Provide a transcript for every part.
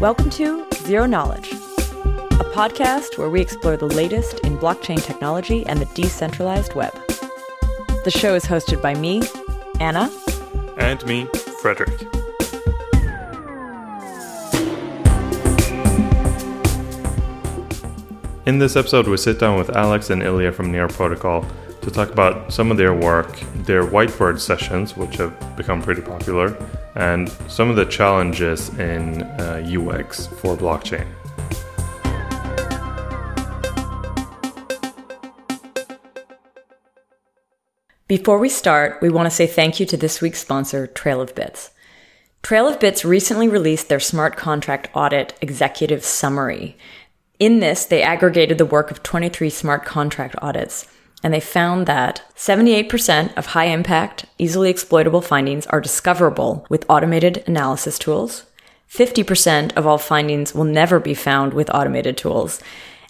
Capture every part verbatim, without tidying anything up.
Welcome to Zero Knowledge, a podcast where we explore the latest in blockchain technology and the decentralized web. The show is hosted by me, Anna. And me, Frederick. In this episode, we sit down with Alex and Ilya from Near Protocol to talk about some of their work, their whiteboard sessions, which have become pretty popular, and some of the challenges in uh, U X for blockchain. Before we start, we want to say thank you to this week's sponsor, Trail of Bits. Trail of Bits recently released their Smart Contract Audit Executive Summary. In this, they aggregated the work of twenty-three smart contract audits, and they found that seventy-eight percent of high-impact, easily exploitable findings are discoverable with automated analysis tools, fifty percent of all findings will never be found with automated tools,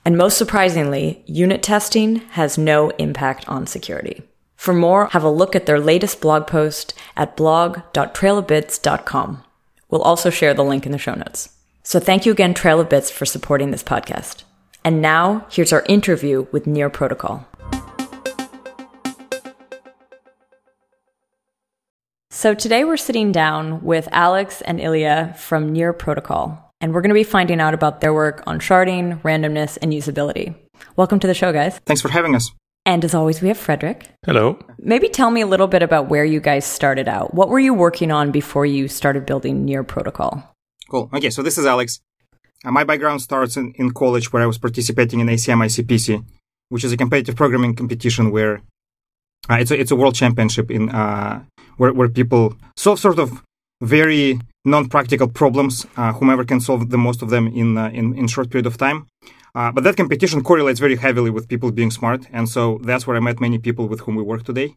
and most surprisingly, unit testing has no impact on security. For more, have a look at their latest blog post at blog dot trail of bits dot com. We'll also share the link in the show notes. So thank you again, Trail of Bits, for supporting this podcast. And now, here's our interview with Near Protocol. So today we're sitting down with Alex and Ilya from Near Protocol, and we're going to be finding out about their work on sharding, randomness, and usability. Welcome to the show, guys. Thanks for having us. And as always, we have Frederick. Hello. Maybe tell me a little bit about where you guys started out. What were you working on before you started building Near Protocol? Cool. Okay, so this is Alex. Uh, my background starts in, in college, where I was participating in A C M I C P C, which is a competitive programming competition where uh, it's a it's a world championship in uh, where where people solve sort of very non-practical problems. Uh, whomever can solve the most of them in uh, in in short period of time. Uh, but that competition correlates very heavily with people being smart, and so that's where I met many people with whom we work today.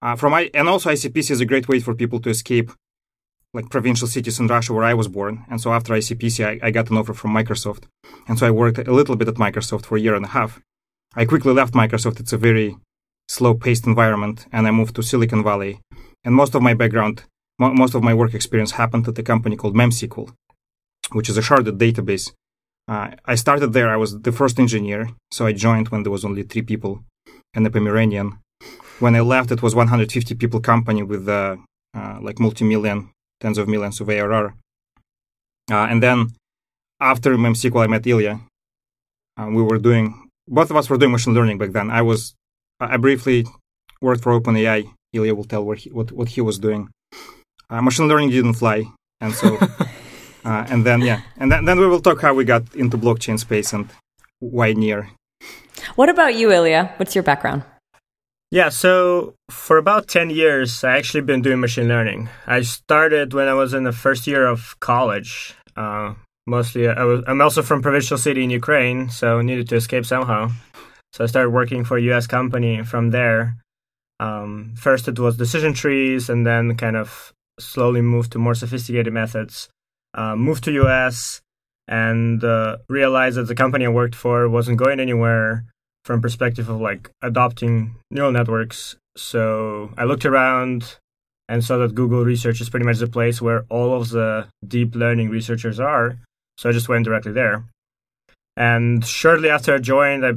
Uh, from I and also I C P C is a great way for people to escape like provincial cities in Russia where I was born. And so after I C P C, I, I got an offer from Microsoft. And so I worked a little bit at Microsoft for a year and a half. I quickly left Microsoft. It's a very slow-paced environment. And I moved to Silicon Valley. And most of my background, mo- most of my work experience happened at a company called MemSQL, which is a sharded database. Uh, I started there. I was the first engineer. So I joined when there was only three people and a Pomeranian. When I left, it was one hundred fifty people company with uh, uh, like multi-million tens of millions of A R R. Uh, and then after MemSQL, I met Ilya. Uh, we were doing, both of us were doing machine learning back then. I was, I briefly worked for OpenAI. Ilya will tell where he, what, what he was doing. Uh, machine learning didn't fly. And so, uh, and then, yeah. And then, then we will talk how we got into blockchain space and why Near. What about you, Ilya? What's your background? Yeah, so for about ten years, I actually been doing machine learning. I started when I was in the first year of college. Uh, mostly, I was, I'm also from a provincial city in Ukraine, so I needed to escape somehow. So I started working for a U S company from there. Um, first, it was decision trees, and then kind of slowly moved to more sophisticated methods. Uh, moved to U S and uh, realized that the company I worked for wasn't going anywhere from perspective of like adopting neural networks. So I looked around and saw that Google Research is pretty much the place where all of the deep learning researchers are. So I just went directly there. And shortly after I joined, I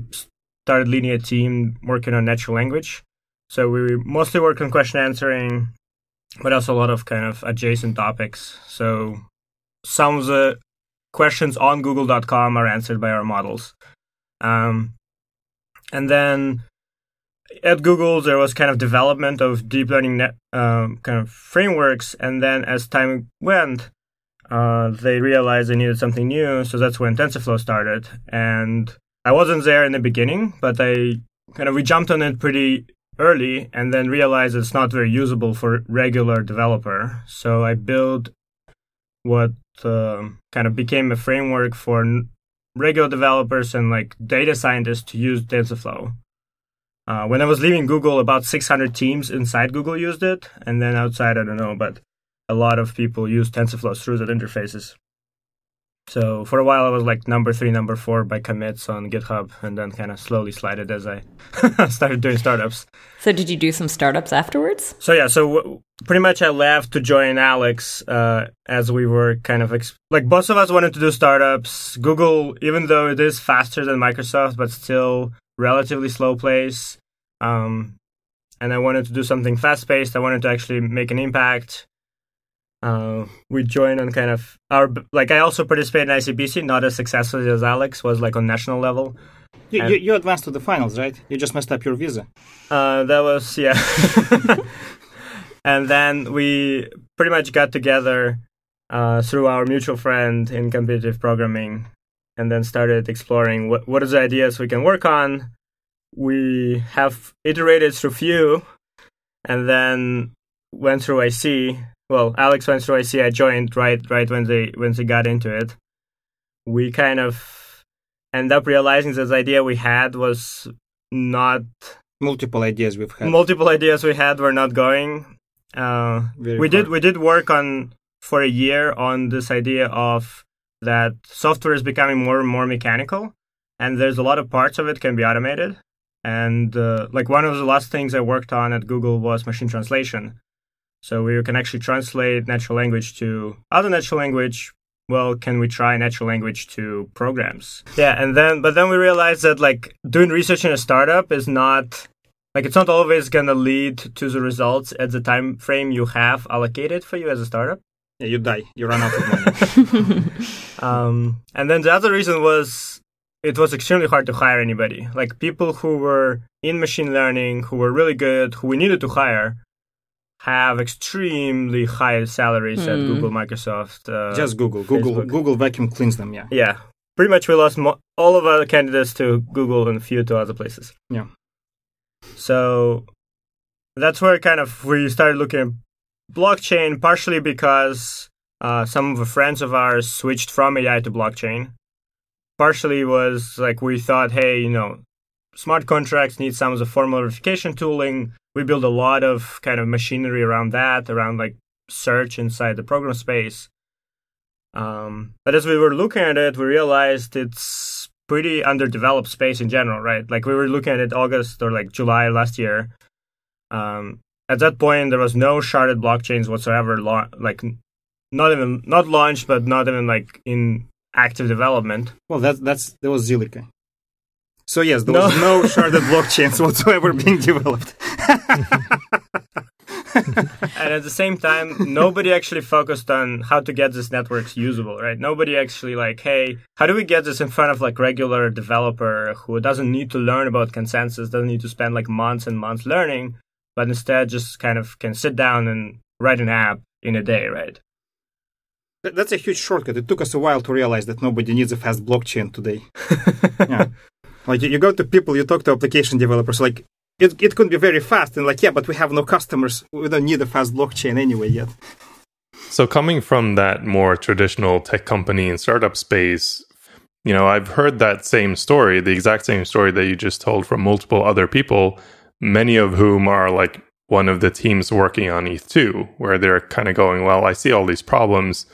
started leading a team working on natural language. So we mostly work on question answering, but also a lot of kind of adjacent topics. So some of the questions on google dot com are answered by our models. Um, And then at Google, there was kind of development of deep learning net, uh, kind of frameworks. And then as time went, uh, they realized they needed something new. So that's when TensorFlow started. And I wasn't there in the beginning, but I kind of we jumped on it pretty early and then realized it's not very usable for regular developer. So I built what uh, kind of became a framework for n- regular developers and like data scientists to use TensorFlow. Uh, when I was leaving Google, about six hundred teams inside Google used it. And then outside, I don't know, but a lot of people use TensorFlow through the interfaces. So for a while, I was like number three, number four by commits on GitHub, and then kind of slowly slided as I started doing startups. So did you do some startups afterwards? So yeah, so w- pretty much I left to join Alex uh, as we were kind of... Exp- like both of us wanted to do startups. Google, even though it is faster than Microsoft, but still relatively slow place. Um, and I wanted to do something fast-paced. I wanted to actually make an impact. Uh, we joined on kind of our, like, I also participated in I C P C, not as successfully as Alex was, like, on national level. You, and, you, you advanced to the finals, right? You just messed up your visa. Uh, that was, yeah. And then we pretty much got together uh, through our mutual friend in competitive programming, and then started exploring what, what are the ideas we can work on. We have iterated through few, and then went through I C. Well, Alex went through I C. I joined right right when they when they got into it. We kind of end up realizing that the idea we had was not... Multiple ideas we've had. Multiple ideas we had were not going. Uh, we hard. did we did work on for a year on this idea of that software is becoming more and more mechanical, and there's a lot of parts of it can be automated. And uh, like one of the last things I worked on at Google was machine translation. So we can actually translate natural language to other natural language. Well, can we try natural language to programs? Yeah, and then but then we realized that like doing research in a startup is not like it's not always gonna lead to the results at the time frame you have allocated for you as a startup. Yeah, you die, you run out of money. um, and then the other reason was it was extremely hard to hire anybody. Like people who were in machine learning, who were really good, who we needed to hire, have extremely high salaries mm. at Google, Microsoft, uh, just Google. Google, Facebook. Google vacuum cleans them. Yeah, yeah. Pretty much, we lost mo- all of our candidates to Google and a few to other places. Yeah. So that's where kind of we started looking at blockchain, partially because uh, some of the friends of ours switched from A I to blockchain. Partially was like we thought, hey, you know, smart contracts need some of the formal verification tooling. We build a lot of kind of machinery around that, around like search inside the program space. Um, but as we were looking at it, we realized it's pretty underdeveloped space in general, right? Like we were looking at it August or like July last year. Um, at that point, there was no sharded blockchains whatsoever, la- like not even not launched, but not even like in active development. Well, that's that's there was Zilliqa. So yes, there no. was no sharded blockchains whatsoever being developed. And at the same time, nobody actually focused on how to get these networks usable, right? Nobody actually like, hey, how do we get this in front of like regular developer who doesn't need to learn about consensus, doesn't need to spend like months and months learning, but instead just kind of can sit down and write an app in a day, right? That's a huge shortcut. It took us a while to realize that nobody needs a fast blockchain today. Yeah. Like you go to people, you talk to application developers, like it it could be very fast and like, yeah, but we have no customers. We don't need a fast blockchain anyway yet. So coming from that more traditional tech company and startup space, you know, I've heard that same story, the exact same story that you just told from multiple other people, many of whom are like one of the teams working on E T H two, where they're kind of going, well, I see all these problems.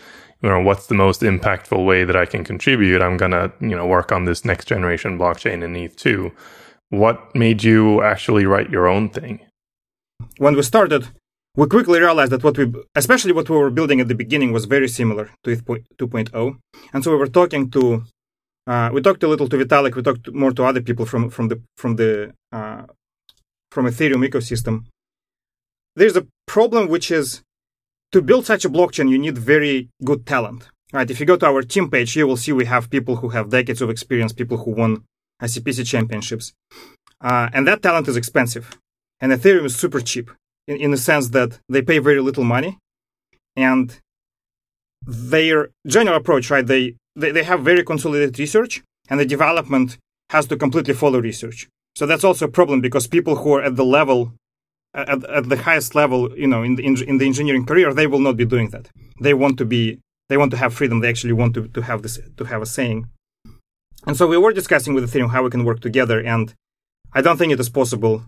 You know, what's the most impactful way that I can contribute? I'm going to, you know, work on this next generation blockchain in E T H two. What made you actually write your own thing? When we started, we quickly realized that what we, especially what we were building at the beginning was very similar to E T H two point oh. And so we were talking to, uh, we talked a little to Vitalik, we talked more to other people from, from the, from the, uh, from Ethereum ecosystem. There's a problem which is, to build such a blockchain, you need very good talent, right? If you go to our team page, you will see we have people who have decades of experience, people who won I C P C championships. Uh, and that talent is expensive. And Ethereum is super cheap in, in the sense that they pay very little money. And their general approach, right? They, they, they have very consolidated research and the development has to completely follow research. So that's also a problem because people who are at the level At, at the highest level, you know, in the, in, in the engineering career, they will not be doing that. They want to be, they want to have freedom. They actually want to, to have this, to have a saying. And so we were discussing with Ethereum how we can work together. And I don't think it is possible.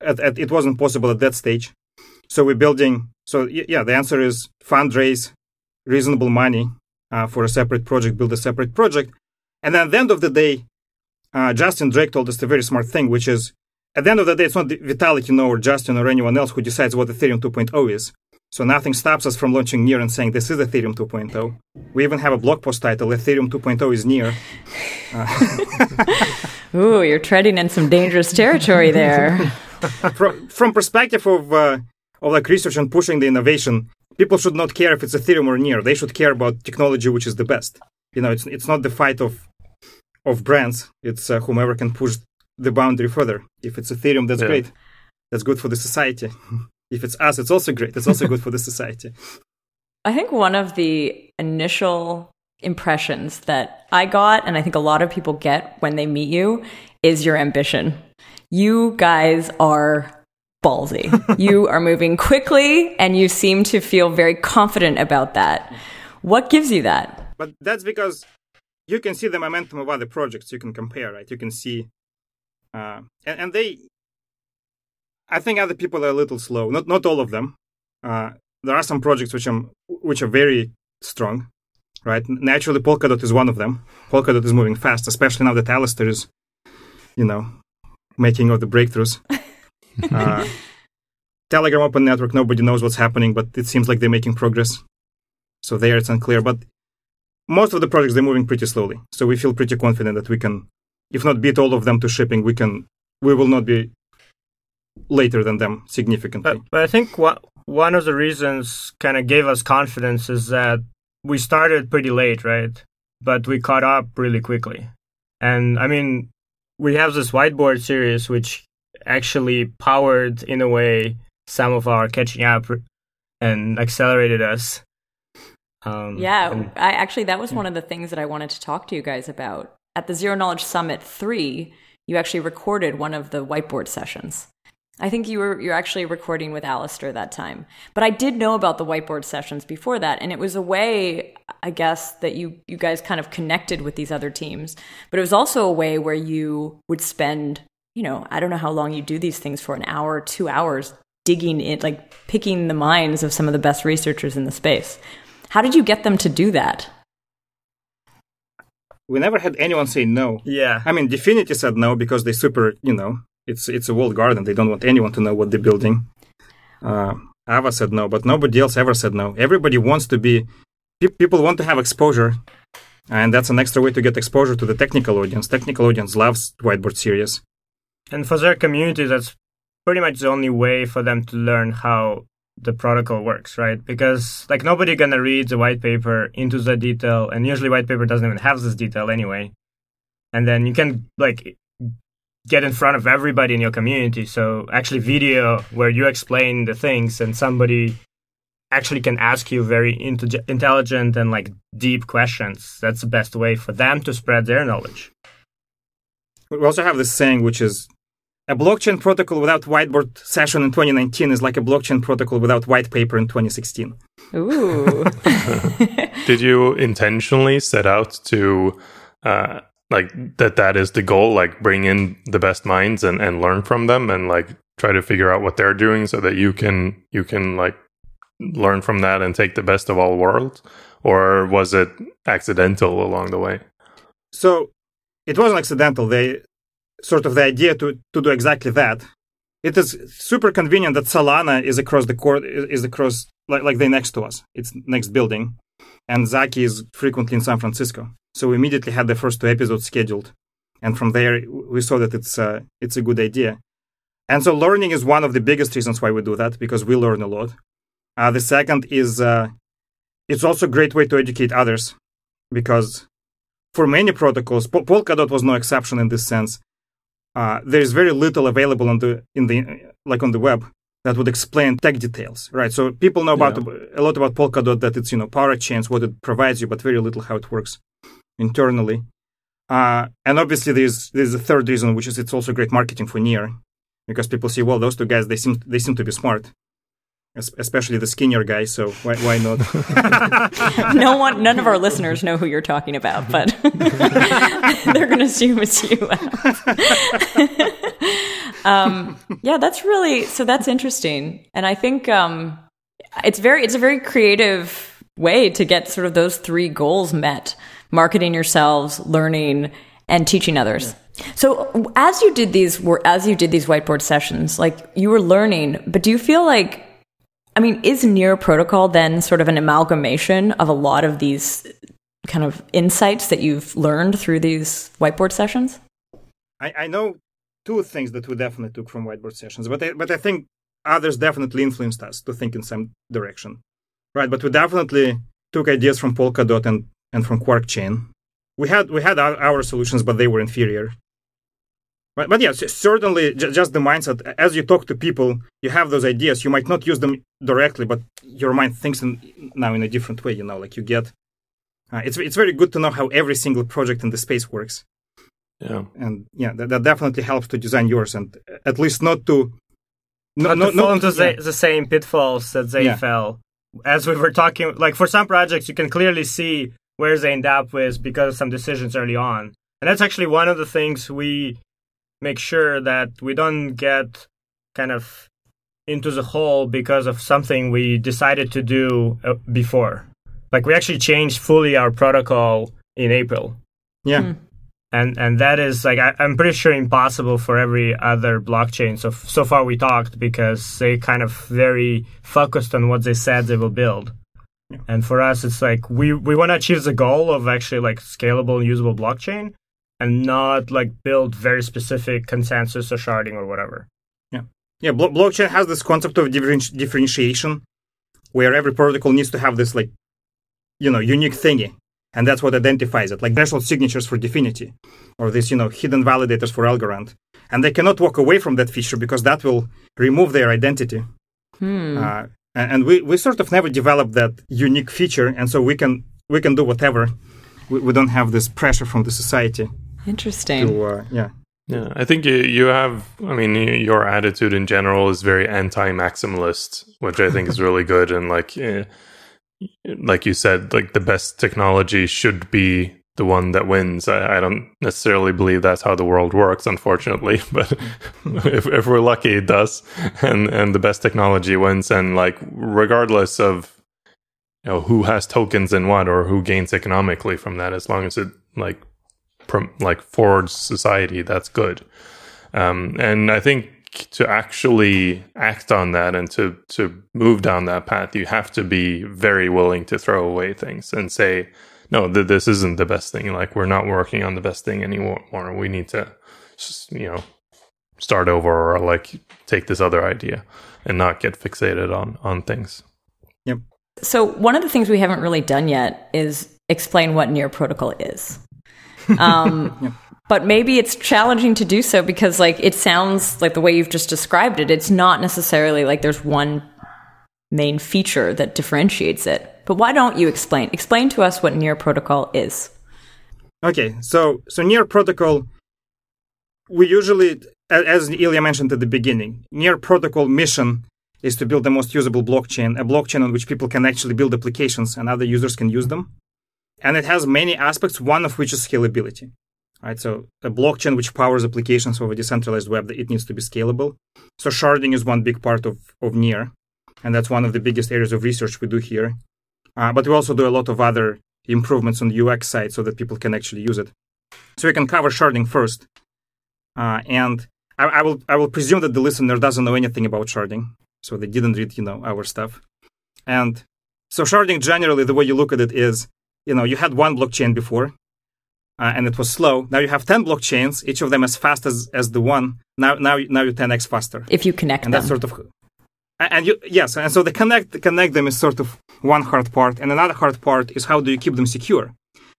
At, at, it wasn't possible at that stage. So we're building. So yeah, the answer is fundraise reasonable money uh, for a separate project, build a separate project. And then at the end of the day, uh, Justin Drake told us a very smart thing, which is, at the end of the day, it's not Vitalik, you know, or Justin or anyone else who decides what Ethereum two point oh is. So nothing stops us from launching Near and saying, this is Ethereum two point oh. We even have a blog post title, Ethereum two point oh is Near. Uh, Ooh, you're treading in some dangerous territory there. from, from perspective of, uh, of like research and pushing the innovation, people should not care if it's Ethereum or Near. They should care about technology, which is the best. You know, it's it's not the fight of of brands. It's uh, whomever can push the boundary further. If it's Ethereum, that's yeah. great. That's good for the society. If it's us, it's also great. It's also good for the society. I think one of the initial impressions that I got, and I think a lot of people get when they meet you, is your ambition. You guys are ballsy. You are moving quickly, and you seem to feel very confident about that. What gives you that? But that's because you can see the momentum of other projects. You can compare, right? You can see... Uh, and, and they... I think other people are a little slow. Not not all of them. Uh, there are some projects which are which are very strong, right? Naturally, Polkadot is one of them. Polkadot is moving fast, especially now that Alistair is, you know, making all the breakthroughs. uh, Telegram Open Network. Nobody knows what's happening, but it seems like they're making progress. So there, it's unclear. But most of the projects, they're moving pretty slowly. So we feel pretty confident that we can, if not beat all of them to shipping, we can. We will not be later than them significantly. But, but I think wh- one of the reasons kind of gave us confidence is that we started pretty late, right? But we caught up really quickly. And I mean, we have this whiteboard series, which actually powered, in a way, some of our catching up and accelerated us. Um, yeah, and, I actually, that was yeah. one of the things that I wanted to talk to you guys about. At the Zero Knowledge Summit three, you actually recorded one of the whiteboard sessions. I think you were you're actually recording with Alistair that time. But I did know about the whiteboard sessions before that, and it was a way, I guess, that you, you guys kind of connected with these other teams. But it was also a way where you would spend, you know, I don't know how long you do these things for, an hour, two hours, digging in, like picking the minds of some of the best researchers in the space. How did you get them to do that? We never had anyone say no. Yeah. I mean, DFINITY said no because they super, you know, It's it's a walled garden. They don't want anyone to know what they're building. Uh, Ava said no, but nobody else ever said no. Everybody wants to be... Pe- people want to have exposure, and that's an extra way to get exposure to the technical audience. Technical audience loves whiteboard series. And for their community, that's pretty much the only way for them to learn how the protocol works, right? Because like nobody going to read the white paper into the detail, and usually white paper doesn't even have this detail anyway. And then you can... like. get in front of everybody in your community. So actually video where you explain the things and somebody actually can ask you very inter- intelligent and like deep questions. That's the best way for them to spread their knowledge. We also have this saying, which is a blockchain protocol without whiteboard session in twenty nineteen is like a blockchain protocol without white paper in twenty sixteen. Ooh. Did you intentionally set out to... Uh, Like, that that is the goal, like, bring in the best minds and, and learn from them and, like, try to figure out what they're doing so that you can, you can like, learn from that and take the best of all worlds? Or was it accidental along the way? So, it wasn't accidental. They sort of the idea to, to do exactly that. It is super convenient that Solana is across the court, is across, like, like they're next to us. It's next building. And Zaki is frequently in San Francisco. So we immediately had the first two episodes scheduled. And from there, we saw that it's uh, it's a good idea. And so learning is one of the biggest reasons why we do that, because we learn a lot. Uh, the second is uh, it's also a great way to educate others, because for many protocols, Pol- Polkadot was no exception in this sense. Uh, there is very little available on the in the like on the web that would explain tech details, right? So people know about yeah. a lot about Polkadot, that it's, you know, parachains, what it provides you, but very little how it works internally. Uh, and obviously there's there's a third reason, which is it's also great marketing for Near, because people see, well, those two guys, they seem they seem to be smart, es- especially the skinnier guy, so why why not? no one none of our listeners know who you're talking about, but they're going to assume it's you. um, yeah, that's really so that's interesting. And I think um, it's very it's a very creative way to get sort of those three goals met: marketing yourselves, learning, and teaching others. Yeah. So as you did these were as you did these whiteboard sessions, like, you were learning, but do you feel like, I mean, is Near Protocol then sort of an amalgamation of a lot of these kind of insights that you've learned through these whiteboard sessions? I, I know two things that we definitely took from whiteboard sessions, but I, but I think others definitely influenced us to think in some direction, right? But we definitely took ideas from Polkadot and, and from QuarkChain. We had we had our, our solutions, but they were inferior. But, but yeah, certainly j- just the mindset. As you talk to people, you have those ideas. You might not use them directly, but your mind thinks in, now in a different way. You know, like you get. Uh, it's it's very good to know how every single project in the space works. Yeah, and yeah, that, that definitely helps to design yours, and at least not to no, not, not to fall into yeah. the, the same pitfalls that they yeah. fell. As we were talking, like, for some projects, you can clearly see where they end up with because of some decisions early on, and that's actually one of the things we make sure that we don't get kind of into the hole because of something we decided to do before. Like, we actually changed fully our protocol in April. Yeah. Mm. And and that is, like, I, I'm pretty sure impossible for every other blockchain. So, so far we talked because they kind of very focused on what they said they will build. Yeah. And for us, it's like, we, we want to achieve the goal of actually, like, scalable and usable blockchain, and not like build very specific consensus or sharding or whatever. Yeah, yeah. Blo- blockchain has this concept of differenti- differentiation, where every protocol needs to have this, like, you know, unique thingy, and that's what identifies it. Like national signatures for DFINITY, or this, you know, hidden validators for Algorand, and they cannot walk away from that feature because that will remove their identity. Hmm. Uh, and, and we we sort of never developed that unique feature, and so we can we can do whatever. We, we don't have this pressure from the society. Interesting. To, uh, yeah. Yeah. I think you, you have, I mean, you, your attitude in general is very anti-maximalist, which I think is really good. And like, eh, like you said, like the best technology should be the one that wins. I, I don't necessarily believe that's how the world works, unfortunately, but if, if we're lucky, it does. And, and the best technology wins. And like, regardless of, you know, who has tokens and what, or who gains economically from that, as long as it like, like forward society, that's good. Um, and I think to actually act on that and to, to move down that path, you have to be very willing to throw away things and say, no, th- this isn't the best thing. Like, we're not working on the best thing anymore. We need to just, you know, start over, or like take this other idea and not get fixated on, on things. Yep. So one of the things we haven't really done yet is explain what Near Protocol is. um, yep. But maybe it's challenging to do so because, like, it sounds like the way you've just described it, it's not necessarily like there's one main feature that differentiates it. But why don't you explain? Explain to us what Near Protocol is. Okay, so so Near Protocol, we usually, as Ilya mentioned at the beginning, Near Protocol mission is to build the most usable blockchain, a blockchain on which people can actually build applications and other users can use them. And it has many aspects, one of which is scalability, right? So a blockchain which powers applications over a decentralized web, it needs to be scalable. So sharding is one big part of, of Near, and that's one of the biggest areas of research we do here. Uh, but we also do a lot of other improvements on the U X side so that people can actually use it. So we can cover sharding first. Uh, and I, I will I will presume that the listener doesn't know anything about sharding, so they didn't read, you know, our stuff. And so sharding generally, the way you look at it is, you know, you had one blockchain before, uh, and it was slow. Now you have ten blockchains, each of them as fast as, as the one. Now, now, now you're ten x faster. If you connect and them. And that's sort of, and you yes. And so the connect connect them is sort of one hard part, and another hard part is how do you keep them secure?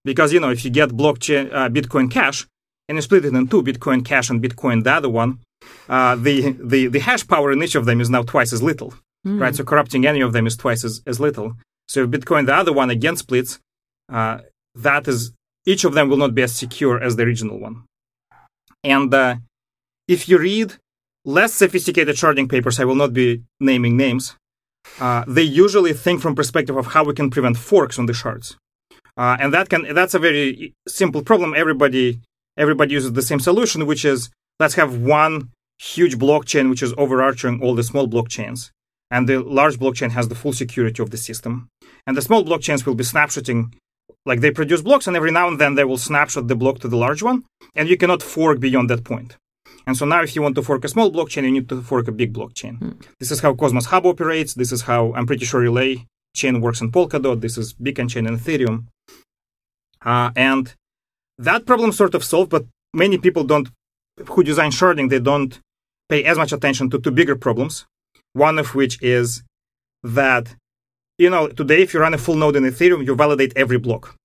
Because, you know, if you get blockchain uh, Bitcoin Cash and you split it in two, Bitcoin Cash and Bitcoin the other one, uh, the the the hash power in each of them is now twice as little, mm. right? So corrupting any of them is twice as, as little. So if Bitcoin the other one again splits. Uh, that is, each of them will not be as secure as the original one. And uh, if you read less sophisticated sharding papers, I will not be naming names, uh, they usually think from perspective of how we can prevent forks on the shards. Uh, and that can that's a very simple problem. Everybody everybody uses the same solution, which is let's have one huge blockchain which is overarching all the small blockchains. and the large blockchain has the full security of the system. And the small blockchains will be snapshotting, like they produce blocks, and every now and then they will snapshot the block to the large one, and you cannot fork beyond that point. And so now if you want to fork a small blockchain, you need to fork a big blockchain. Mm. This is how Cosmos Hub operates. This is how, I'm pretty sure, Relay Chain works in Polkadot. This is Beacon Chain in Ethereum. Uh, and that problem sort of solved, but many people don't, who design sharding, they don't pay as much attention to two bigger problems. One of which is that, you know, today if you run a full node in Ethereum, you validate every block.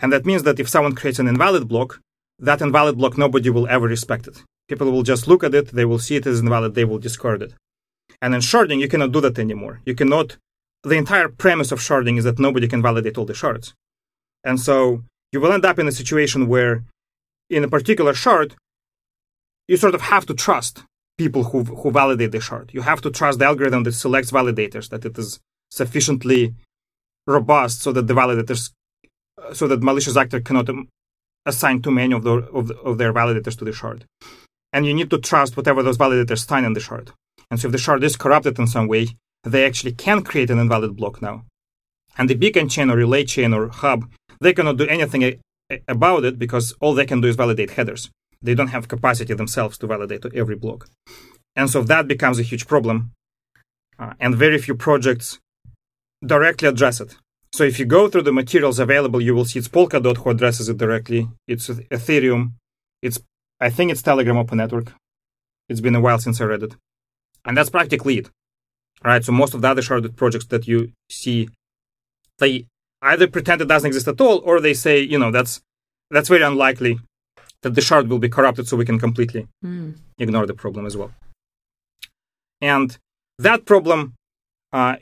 And that means that if someone creates an invalid block, that invalid block, nobody will ever respect it. People will just look at it, they will see it as invalid, they will discard it. And in sharding, you cannot do that anymore. You cannot, the entire premise of sharding is that nobody can validate all the shards. And so you will end up in a situation where, in a particular shard, you sort of have to trust people who who validate the shard. You have to trust the algorithm that selects validators, that it is sufficiently robust so that the validators, so that malicious actor cannot assign too many of the, of, the, of their validators to the shard. And you need to trust whatever those validators sign in the shard. And so if the shard is corrupted in some way, they actually can create an invalid block now. And the Beacon Chain or Relay Chain or Hub, they cannot do anything about it because all they can do is validate headers. They don't have capacity themselves to validate every block. And so that becomes a huge problem. Uh, and very few projects directly address it. So if you go through the materials available, you will see it's Polkadot who addresses it directly. It's Ethereum. It's I think it's Telegram Open Network. It's been a while since I read it. And that's practically it. Right? So most of the other sharded projects that you see, they either pretend it doesn't exist at all, or they say, you know, that's that's very unlikely that the shard will be corrupted, so we can completely mm. ignore the problem as well. And that problem, uh,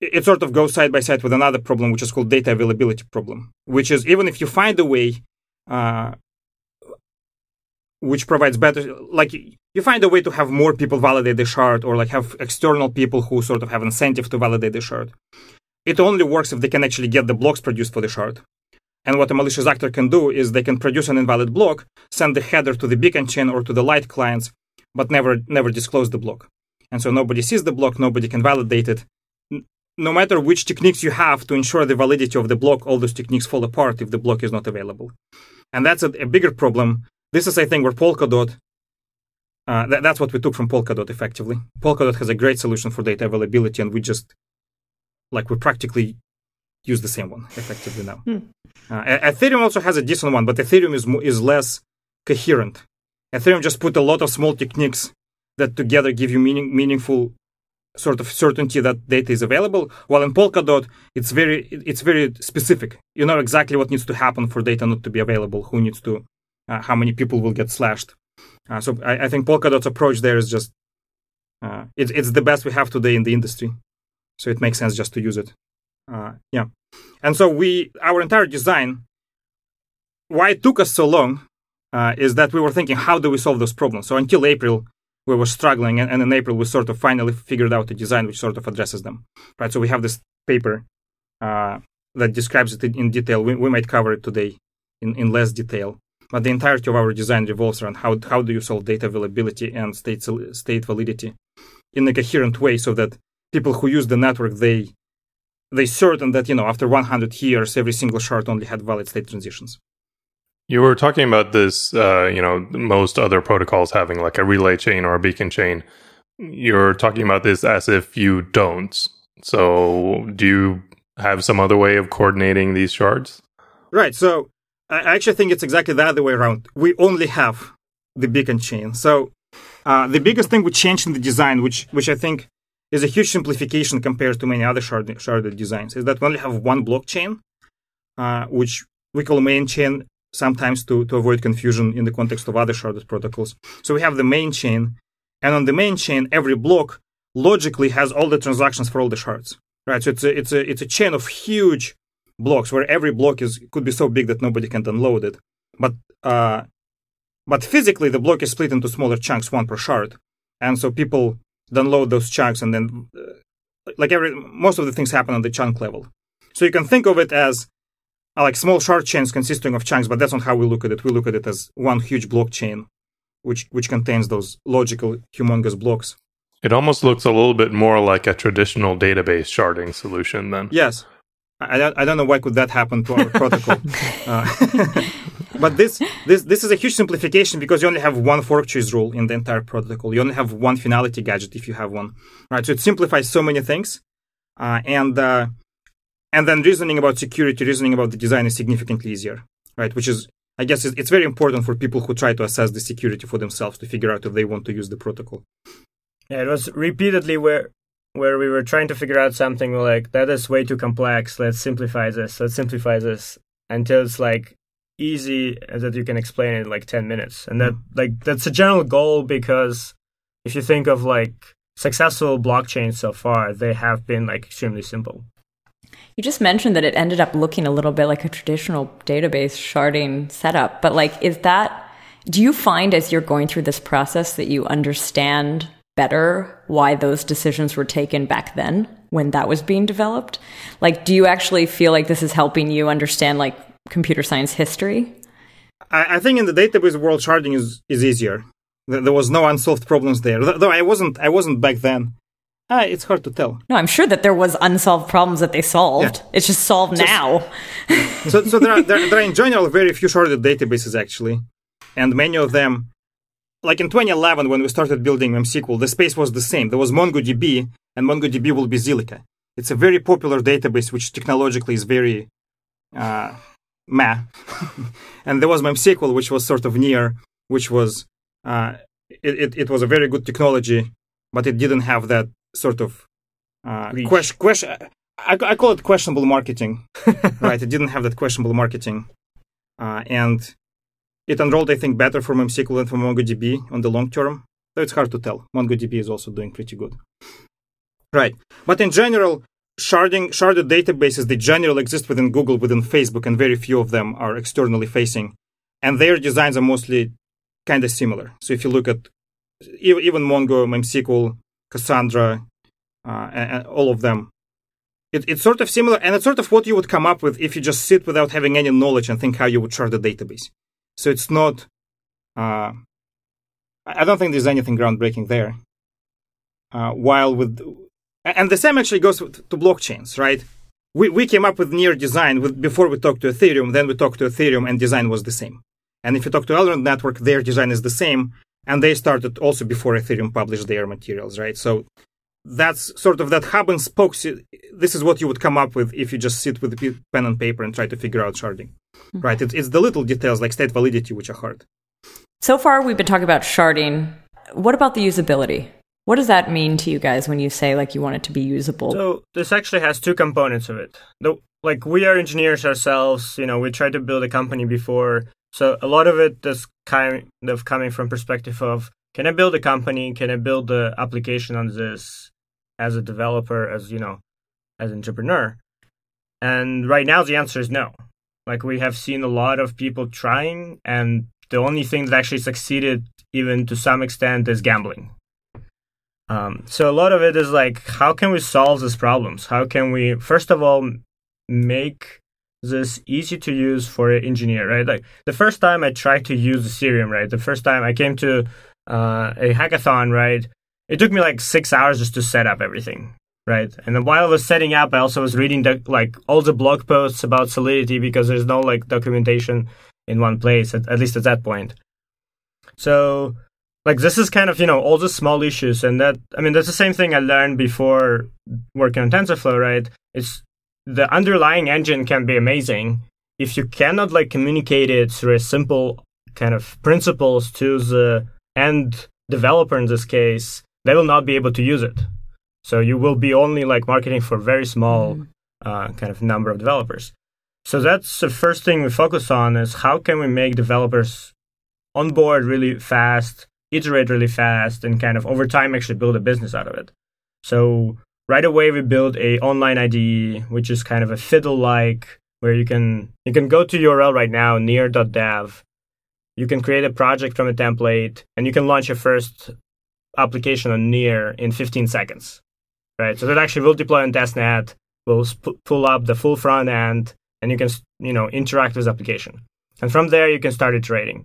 it, it sort of goes side by side with another problem, which is called data availability problem, which is even if you find a way uh, which provides better, like you find a way to have more people validate the shard or like have external people who sort of have incentive to validate the shard. It only works if they can actually get the blocks produced for the shard. And what a malicious actor can do is they can produce an invalid block, send the header to the Beacon Chain or to the light clients, but never never disclose the block. And so nobody sees the block, nobody can validate it. No matter which techniques you have to ensure the validity of the block, all those techniques fall apart if the block is not available. And that's a, a bigger problem. This is, I think, where Polkadot, uh, th- that's what we took from Polkadot, effectively. Polkadot has a great solution for data availability, and we just, like, we practically use the same one, effectively, now. Hmm. Uh, Ethereum also has a decent one, but Ethereum is is less coherent. Ethereum just put a lot of small techniques that together give you meaning, meaningful sort of certainty that data is available. While in Polkadot, it's very it's very specific. You know exactly what needs to happen for data not to be available, who needs to, uh, how many people will get slashed. Uh, so I, I think Polkadot's approach there is just, uh, it, it's the best we have today in the industry. So it makes sense just to use it. Uh, yeah. And so we, our entire design, why it took us so long uh, is that we were thinking, how do we solve those problems? So until April, we were struggling. And, and in April, we sort of finally figured out a design which sort of addresses them. Right. So we have this paper uh, that describes it in detail. We, we might cover it today in, in less detail. But the entirety of our design revolves around how how do you solve data availability and state state validity in a coherent way so that people who use the network, they... They're certain that, you know, after one hundred years, every single shard only had valid state transitions. You were talking about this, uh, you know, most other protocols having like a relay chain or a beacon chain. You're talking about this as if you don't. So do you have some other way of coordinating these shards? Right. So I actually think it's exactly the other way around. We only have the beacon chain. So uh, the biggest thing we changed in the design, which which I think is a huge simplification compared to many other sharded, sharded designs, is that we only have one blockchain, uh, which we call main chain sometimes to, to avoid confusion in the context of other sharded protocols. So we have the main chain, and on the main chain, every block logically has all the transactions for all the shards, right? So it's a, it's a, it's a chain of huge blocks where every block is could be so big that nobody can download it. But uh, but physically, the block is split into smaller chunks, one per shard, and so people download those chunks, and then uh, like every most of the things happen on the chunk level. So you can think of it as uh, like small shard chains consisting of chunks, but that's not how we look at it. We look at it as one huge blockchain, which which contains those logical humongous blocks. It almost looks a little bit more like a traditional database sharding solution then. Yes. I, I don't know why could that happen to our protocol. Uh, but this, this this is a huge simplification because you only have one fork choice rule in the entire protocol. You only have one finality gadget if you have one. Right? So it simplifies so many things. Uh, and uh, and then reasoning about security, reasoning about the design is significantly easier, right? Which is, I guess, it's very important for people who try to assess the security for themselves to figure out if they want to use the protocol. Yeah, it was repeatedly where... where we were trying to figure out something, we're like, that is way too complex, let's simplify this, let's simplify this, until it's like easy that you can explain it in like ten minutes. And that like that's a general goal, because if you think of like successful blockchains so far, they have been like extremely simple. You just mentioned that it ended up looking a little bit like a traditional database sharding setup, but like is that, do you find as you're going through this process that you understand better why those decisions were taken back then when that was being developed? Like, do you actually feel like this is helping you understand like computer science history? I, I think in the database world, sharding is, is easier. There was no unsolved problems there. Though I wasn't, I wasn't back then. Ah, it's hard to tell. No, I'm sure that there was unsolved problems that they solved. Yeah. It's just solved so, now. so, so there are there, there are in general very few sharded databases actually, and many of them. Like in twenty eleven, when we started building MemSQL, the space was the same. There was MongoDB, and MongoDB will be Zilliqa. It's a very popular database, which technologically is very uh, meh. And there was MemSQL, which was sort of near, which was, uh, it, it, it was a very good technology, but it didn't have that sort of uh, question. Question, I, I call it questionable marketing, right? It didn't have that questionable marketing. Uh, and... It enrolled, I think, better for MemSQL than for MongoDB on the long term, though it's hard to tell. MongoDB is also doing pretty good. Right. But in general, sharding, sharded databases, they generally exist within Google, within Facebook, and very few of them are externally facing. And their designs are mostly kind of similar. So if you look at even Mongo, MemSQL, Cassandra, uh, and all of them, it, it's sort of similar, and it's sort of what you would come up with if you just sit without having any knowledge and think how you would shard a database. So it's not, uh, I don't think there's anything groundbreaking there. Uh, while with, and the same actually goes to blockchains, right? We we came up with Near design with, before we talked to Ethereum, then we talked to Ethereum and design was the same. And if you talk to Algorand Network, their design is the same. And they started also before Ethereum published their materials, right? So that's sort of that hub and spoke. This is what you would come up with if you just sit with a pen and paper and try to figure out sharding. Mm-hmm. Right, it's, it's the little details like state validity which are hard. So far we've been talking about sharding. What about the usability? What does that mean to you guys when you say like you want it to be usable? So this actually has two components of it. The, like we are engineers ourselves, you know, we tried to build a company before. So a lot of it is kind of coming from perspective of, can I build a company? Can I build the application on this as a developer, as, you know, as an entrepreneur? And right now the answer is no. Like, we have seen a lot of people trying, and the only thing that actually succeeded, even to some extent, is gambling. Um, so a lot of it is like, how can we solve these problems? How can we, first of all, make this easy to use for an engineer, right? Like, the first time I tried to use Ethereum, right? The first time I came to uh, a hackathon, right? It took me like six hours just to set up everything. Right. And while I was setting up, I also was reading the, like all the blog posts about Solidity, because there's no like documentation in one place, at, at least at that point. So like this is kind of, you know, all the small issues. And that, I mean, that's the same thing I learned before working on TensorFlow, right? It's the underlying engine can be amazing. If you cannot like communicate it through a simple kind of principles to the end developer in this case, they will not be able to use it. So you will be only like marketing for very small uh, kind of number of developers. So that's the first thing we focus on, is how can we make developers on board really fast, iterate really fast, and kind of over time actually build a business out of it. So right away we build a online I D E, which is kind of a Fiddle-like, where you can you can go to U R L right now, near dot dev. You can create a project from a template, and you can launch your first application on Near in fifteen seconds. Right, so that actually will deploy on testnet, will sp- pull up the full front end, and you can, you know, interact with the application. And from there, you can start iterating.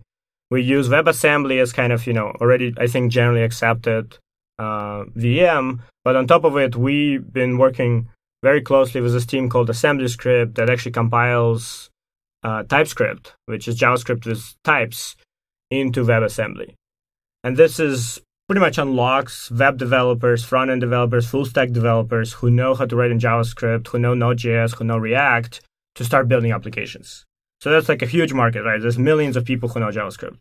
We use WebAssembly as kind of, you know, already, I think, generally accepted uh, V M. But on top of it, we've been working very closely with this team called AssemblyScript that actually compiles uh, TypeScript, which is JavaScript with types, into WebAssembly. And this is pretty much unlocks web developers, front-end developers, full-stack developers who know how to write in JavaScript, who know Node.js, who know React, to start building applications. So that's like a huge market, right? There's millions of people who know JavaScript.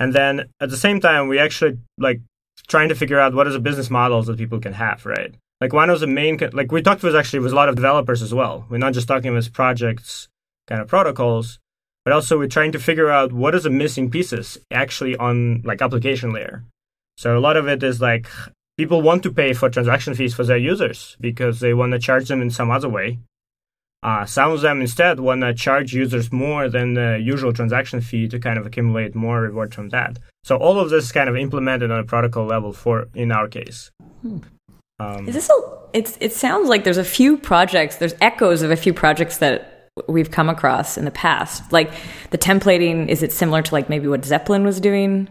And then at the same time, we actually like trying to figure out what are the business models that people can have, right? Like one of the main, like we talked with actually with a lot of developers as well. We're not just talking with projects, kind of protocols, but also we're trying to figure out what are the missing pieces actually on like application layer. So a lot of it is like people want to pay for transaction fees for their users because they want to charge them in some other way. Uh, some of them instead want to charge users more than the usual transaction fee to kind of accumulate more reward from that. So all of this is kind of implemented on a protocol level for in our case. Hmm. Um, is this a, it's, it sounds like there's a few projects, there's echoes of a few projects that we've come across in the past. Like the templating, is it similar to like maybe what Zeppelin was doing?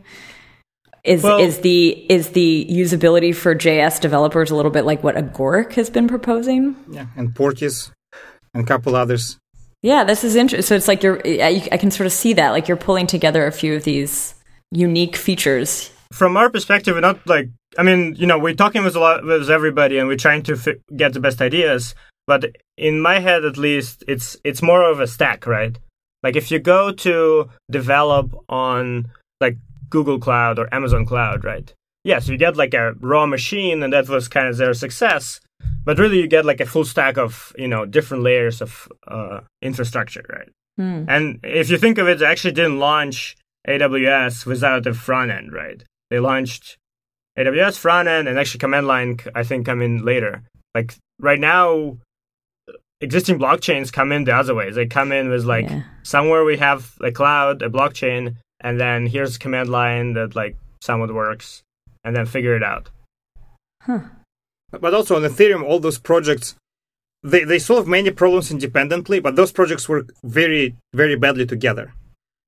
Is well, is the is the usability for J S developers a little bit like what Agoric has been proposing? Yeah, and Portis and a couple others. Yeah, this is interesting. So it's like you're, I, I can sort of see that, like you're pulling together a few of these unique features. From our perspective, we're not like, I mean, you know, we're talking with a lot with everybody, and we're trying to fi- get the best ideas. But in my head, at least, it's it's more of a stack, right? Like if you go to develop on like Google Cloud or Amazon Cloud, right? Yes, yeah, so you get like a raw machine, and that was kind of their success. But really, you get like a full stack of, you know, different layers of uh, infrastructure, right? Mm. And if you think of it, they actually didn't launch A W S without a front end, right? They launched A W S front end, and actually command line, I think, come in later. Like right now, existing blockchains come in the other way. They come in with like yeah. somewhere we have a cloud, a blockchain. And then here's a command line that like somewhat works, and then figure it out. Huh. But also on Ethereum, all those projects, they, they solve many problems independently, but those projects work very, very badly together,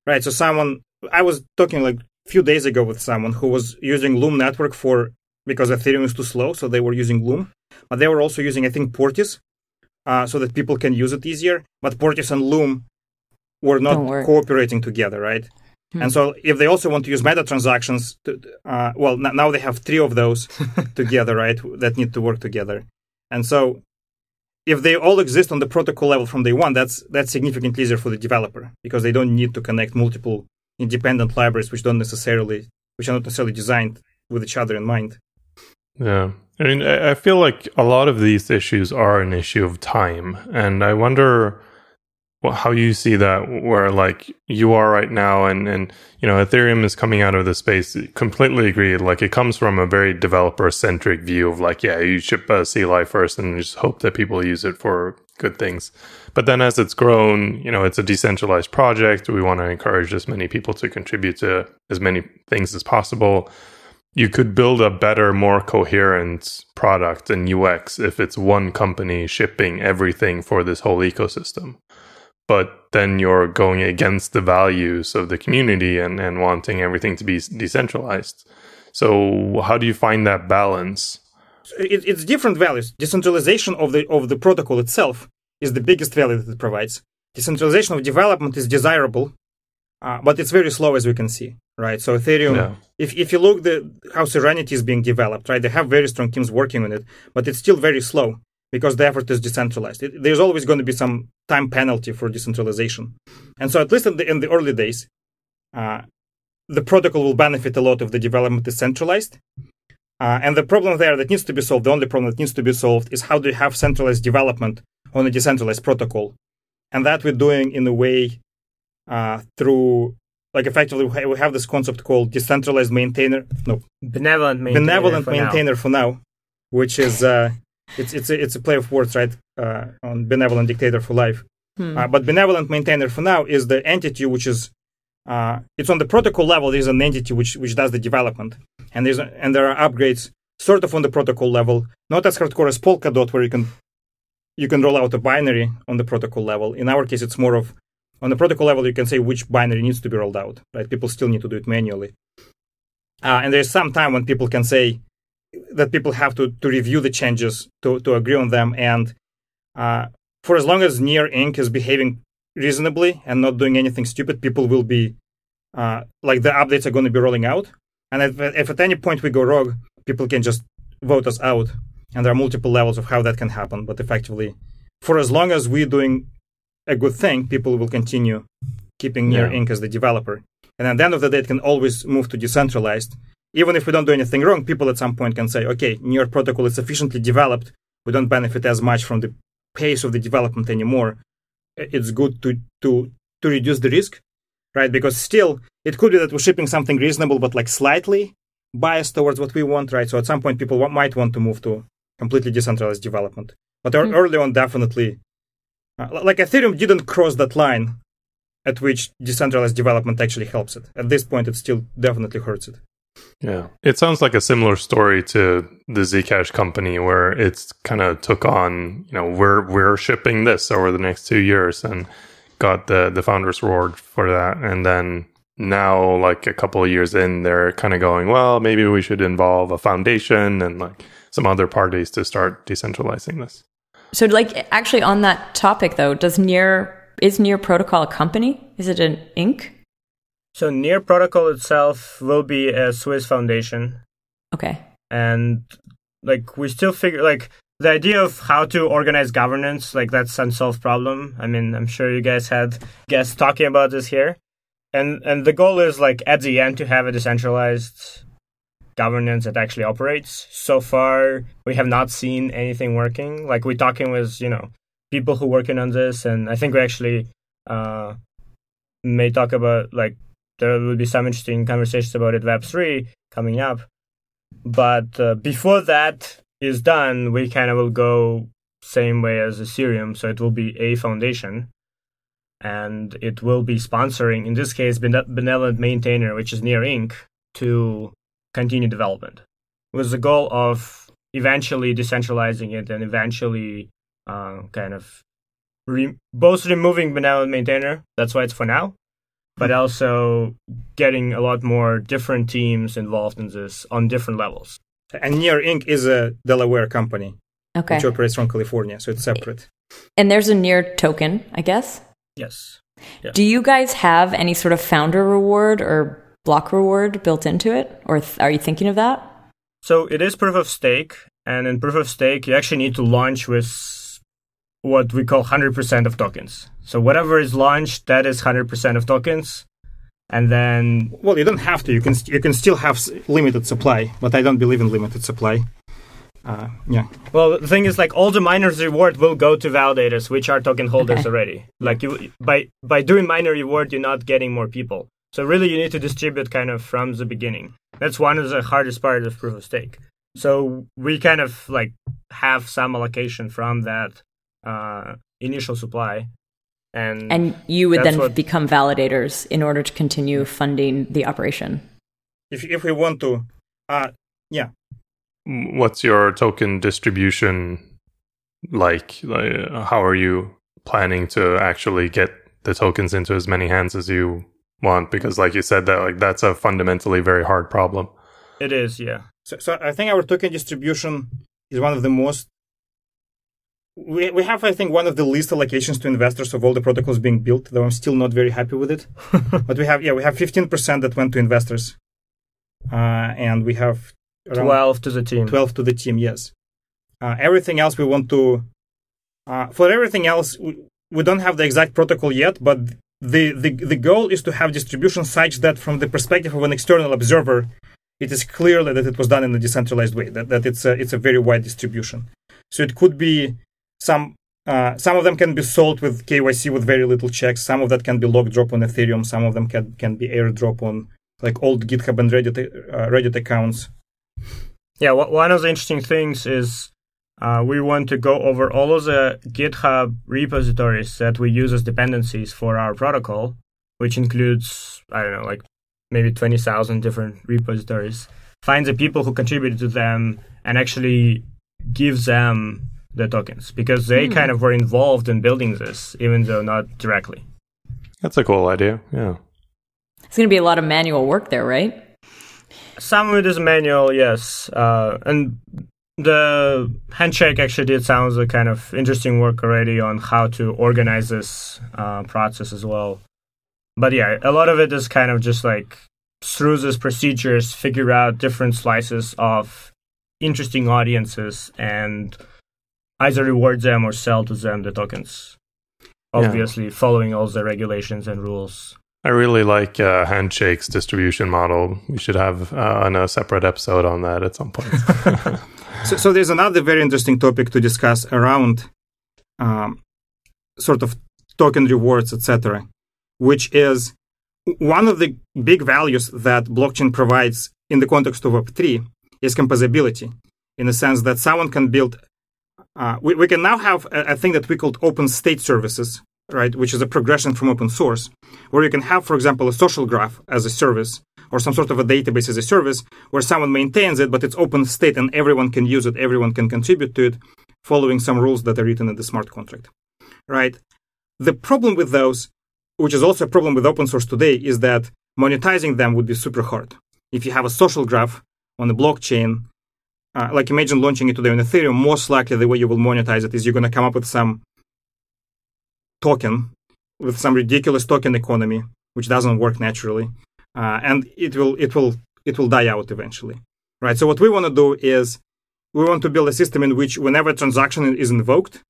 right? So someone, I was talking like a few days ago with someone who was using Loom Network for, because Ethereum is too slow, so they were using Loom, but they were also using, I think, Portis, uh, so that people can use it easier. But Portis and Loom were not cooperating together, right? And so if they also want to use meta transactions, to, uh, well, n- now they have three of those together, right, that need to work together. And so if they all exist on the protocol level from day one, that's that's significantly easier for the developer because they don't need to connect multiple independent libraries, which don't necessarily, which are not necessarily designed with each other in mind. Yeah. I mean, I feel like a lot of these issues are an issue of time. And I wonder how you see that where like you are right now, and and you know Ethereum is coming out of the space. Completely agree, like it comes from a very developer centric view of like, yeah, you ship a C L I first and just hope that people use it for good things. But then as it's grown, you know, it's a decentralized project. We want to encourage as many people to contribute to as many things as possible. You could build a better, more coherent product and U X if it's one company shipping everything for this whole ecosystem. But then you're going against the values of the community and, and wanting everything to be decentralized. So how do you find that balance? It, it's different values. Decentralization of the of the protocol itself is the biggest value that it provides. Decentralization of development is desirable, uh, but it's very slow, as we can see, right? So Ethereum, yeah. if if you look the how Serenity is being developed, right? They have very strong teams working on it, but it's still very slow. Because the effort is decentralized. It, there's always going to be some time penalty for decentralization. And so at least in the, in the early days, uh, the protocol will benefit a lot if the development is centralized. Uh, and the problem there that needs to be solved, the only problem that needs to be solved is how do you have centralized development on a decentralized protocol? And that we're doing in a way uh, through, like effectively we have this concept called decentralized maintainer, no. Benevolent maintainer, Benevolent for, maintainer now. for now, which is... Uh, It's it's a, it's a play of words, right? Uh, on benevolent dictator for life, hmm. uh, but benevolent maintainer for now is the entity which is uh, it's on the protocol level. There's an entity which which does the development, and there's a, and there are upgrades sort of on the protocol level, not as hardcore as Polkadot, where you can you can roll out a binary on the protocol level. In our case, it's more of on the protocol level you can say which binary needs to be rolled out, right? People still need to do it manually, uh, and there's some time when people can say, that people have to, to review the changes, to, to agree on them. And uh, for as long as Near Incorporated is behaving reasonably and not doing anything stupid, people will be, uh, like the updates are going to be rolling out. And if, if at any point we go wrong, people can just vote us out. And there are multiple levels of how that can happen. But effectively, for as long as we're doing a good thing, people will continue keeping Near yeah. Incorporated as the developer. And at the end of the day, it can always move to decentralized. Even if we don't do anything wrong, people at some point can say, okay, Near Protocol is sufficiently developed. We don't benefit as much from the pace of the development anymore. It's good to to to reduce the risk, right? Because still, it could be that we're shipping something reasonable, but like slightly biased towards what we want, right? So at some point, people w- might want to move to completely decentralized development. But mm. early on, definitely, uh, like Ethereum didn't cross that line at which decentralized development actually helps it. At this point, it still definitely hurts it. Yeah. It sounds like a similar story to the Zcash company, where it's kind of took on, you know, we're we're shipping this over the next two years and got the, the founder's reward for that. And then now, like a couple of years in, they're kind of going, well, maybe we should involve a foundation and like some other parties to start decentralizing this. So like actually on that topic, though, does Near... Is Near Protocol a company? Is it an Incorporated? So Near Protocol itself will be a Swiss foundation. Okay. And like we still figure like the idea of how to organize governance, like that's an unsolved problem. I mean, I'm sure you guys had guests talking about this here. And and the goal is like at the end to have a decentralized governance that actually operates. So far, we have not seen anything working. Like we're talking with, you know, people who are working on this, and I think we actually uh, may talk about, like, there will be some interesting conversations about it, Web three coming up. But uh, before that is done, we kind of will go same way as Ethereum, so it will be a foundation, and it will be sponsoring, in this case, Benevolent Maintainer, which is Near Incorporated, to continue development, with the goal of eventually decentralizing it and eventually Uh, kind of re- both removing Benevolent Maintainer, that's why it's for now, but also getting a lot more different teams involved in this on different levels. And Near Incorporated is a Delaware company, okay, which operates from California, so it's separate. And there's a Near token, I guess? Yes. Yeah. Do you guys have any sort of founder reward or block reward built into it, or th- are you thinking of that? So it is proof of stake, and in proof of stake, you actually need to launch with what we call one hundred percent of tokens. So whatever is launched, that is one hundred percent of tokens. And then... Well, you don't have to. You can you can still have limited supply, but I don't believe in limited supply. Uh, yeah. Well, the thing is, like, all the miners' reward will go to validators, which are token holders okay. already. Like, you by, by doing miner reward, you're not getting more people. So really, you need to distribute kind of from the beginning. That's one of the hardest parts of proof of stake. So we kind of, like, have some allocation from that Uh, initial supply, and and you would then what, become validators in order to continue funding the operation. If if we want to, uh, yeah. What's your token distribution like? like? How are you planning to actually get the tokens into as many hands as you want? Because, like you said, that like that's a fundamentally very hard problem. It is, yeah. So, so I think our token distribution is one of the most. We we have, I think, one of the least allocations to investors of all the protocols being built, though I'm still not very happy with it. But we have, yeah, we have fifteen percent that went to investors. Uh, and we have... twelve to the team. twelve to the team, yes. Uh, everything else we want to... Uh, for everything else, we, we don't have the exact protocol yet, but the, the, the goal is to have distribution such that from the perspective of an external observer, it is clear that it was done in a decentralized way, that, that it's a, it's a very wide distribution. So it could be... Some uh, some of them can be sold with K Y C with very little checks. Some of that can be log drop on Ethereum. Some of them can, can be airdrop on like old GitHub and Reddit uh, Reddit accounts. Yeah, w- one of the interesting things is uh, we want to go over all of the GitHub repositories that we use as dependencies for our protocol, which includes, I don't know, like maybe twenty thousand different repositories. Find the people who contributed to them and actually give them the tokens, because they mm. kind of were involved in building this, even though not directly. That's a cool idea, yeah. It's going to be a lot of manual work there, right? Some of it is manual, yes. Uh, and the handshake actually did sound like kind of interesting work already on how to organize this uh, process as well. But yeah, a lot of it is kind of just like through these procedures, figure out different slices of interesting audiences and either reward them or sell to them the tokens. Obviously, yeah. Following all the regulations and rules. I really like uh, Handshake's distribution model. We should have uh, on a separate episode on that at some point. so, so there's another very interesting topic to discuss around um, sort of token rewards, et cetera, which is one of the big values that blockchain provides in the context of Web three is composability, in the sense that someone can build... Uh, we, we can now have a, a thing that we called open state services, right, which is a progression from open source, where you can have, for example, a social graph as a service or some sort of a database as a service where someone maintains it, but it's open state and everyone can use it, everyone can contribute to it, following some rules that are written in the smart contract, right? The problem with those, which is also a problem with open source today, is that monetizing them would be super hard. If you have a social graph on the blockchain, uh, like imagine launching it today on Ethereum, most likely the way you will monetize it is you're going to come up with some token, with some ridiculous token economy, which doesn't work naturally, uh, and it will it will it will die out eventually, right? So what we want to do is we want to build a system in which whenever a transaction is invoked,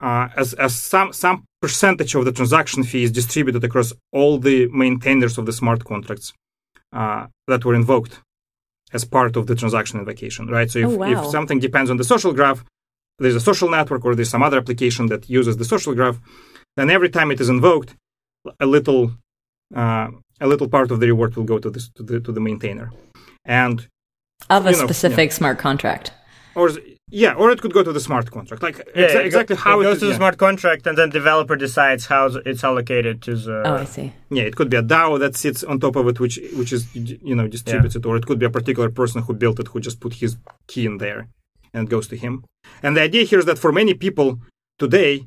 uh, as as some some percentage of the transaction fee is distributed across all the maintainers of the smart contracts uh, that were invoked as part of the transaction invocation, right? So if, oh, wow. if something depends on the social graph, there's a social network or there's some other application that uses the social graph, then every time it is invoked, a little uh, a little part of the reward will go to this to the to the maintainer, and of a you know, specific yeah. smart contract, or yeah, or it could go to the smart contract. Like yeah, exa- exactly go, how it, it goes is, to the yeah. smart contract, and then developer decides how it's allocated to the. Oh, I see. Yeah, it could be a DAO that sits on top of it, which which is you know distributed, yeah. or it could be a particular person who built it who just put his key in there, and it goes to him. And the idea here is that for many people today.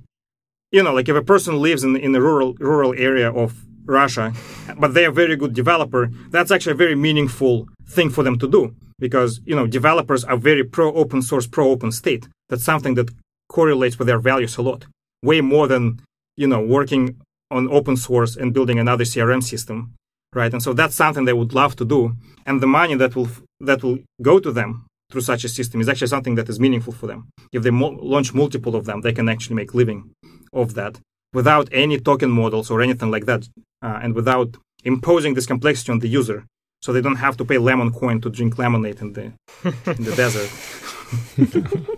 You know, like if a person lives in in a rural rural area of Russia, but they are a very good developer, that's actually a very meaningful thing for them to do because, you know, developers are very pro-open source, pro-open state. That's something that correlates with their values a lot, way more than, you know, working on open source and building another C R M system, right? And so that's something they would love to do. And the money that will that will go to them through such a system is actually something that is meaningful for them. If they mo- launch multiple of them, they can actually make a living of that without any token models or anything like that, uh, and without imposing this complexity on the user, so they don't have to pay lemon coin to drink lemonade in the in the desert.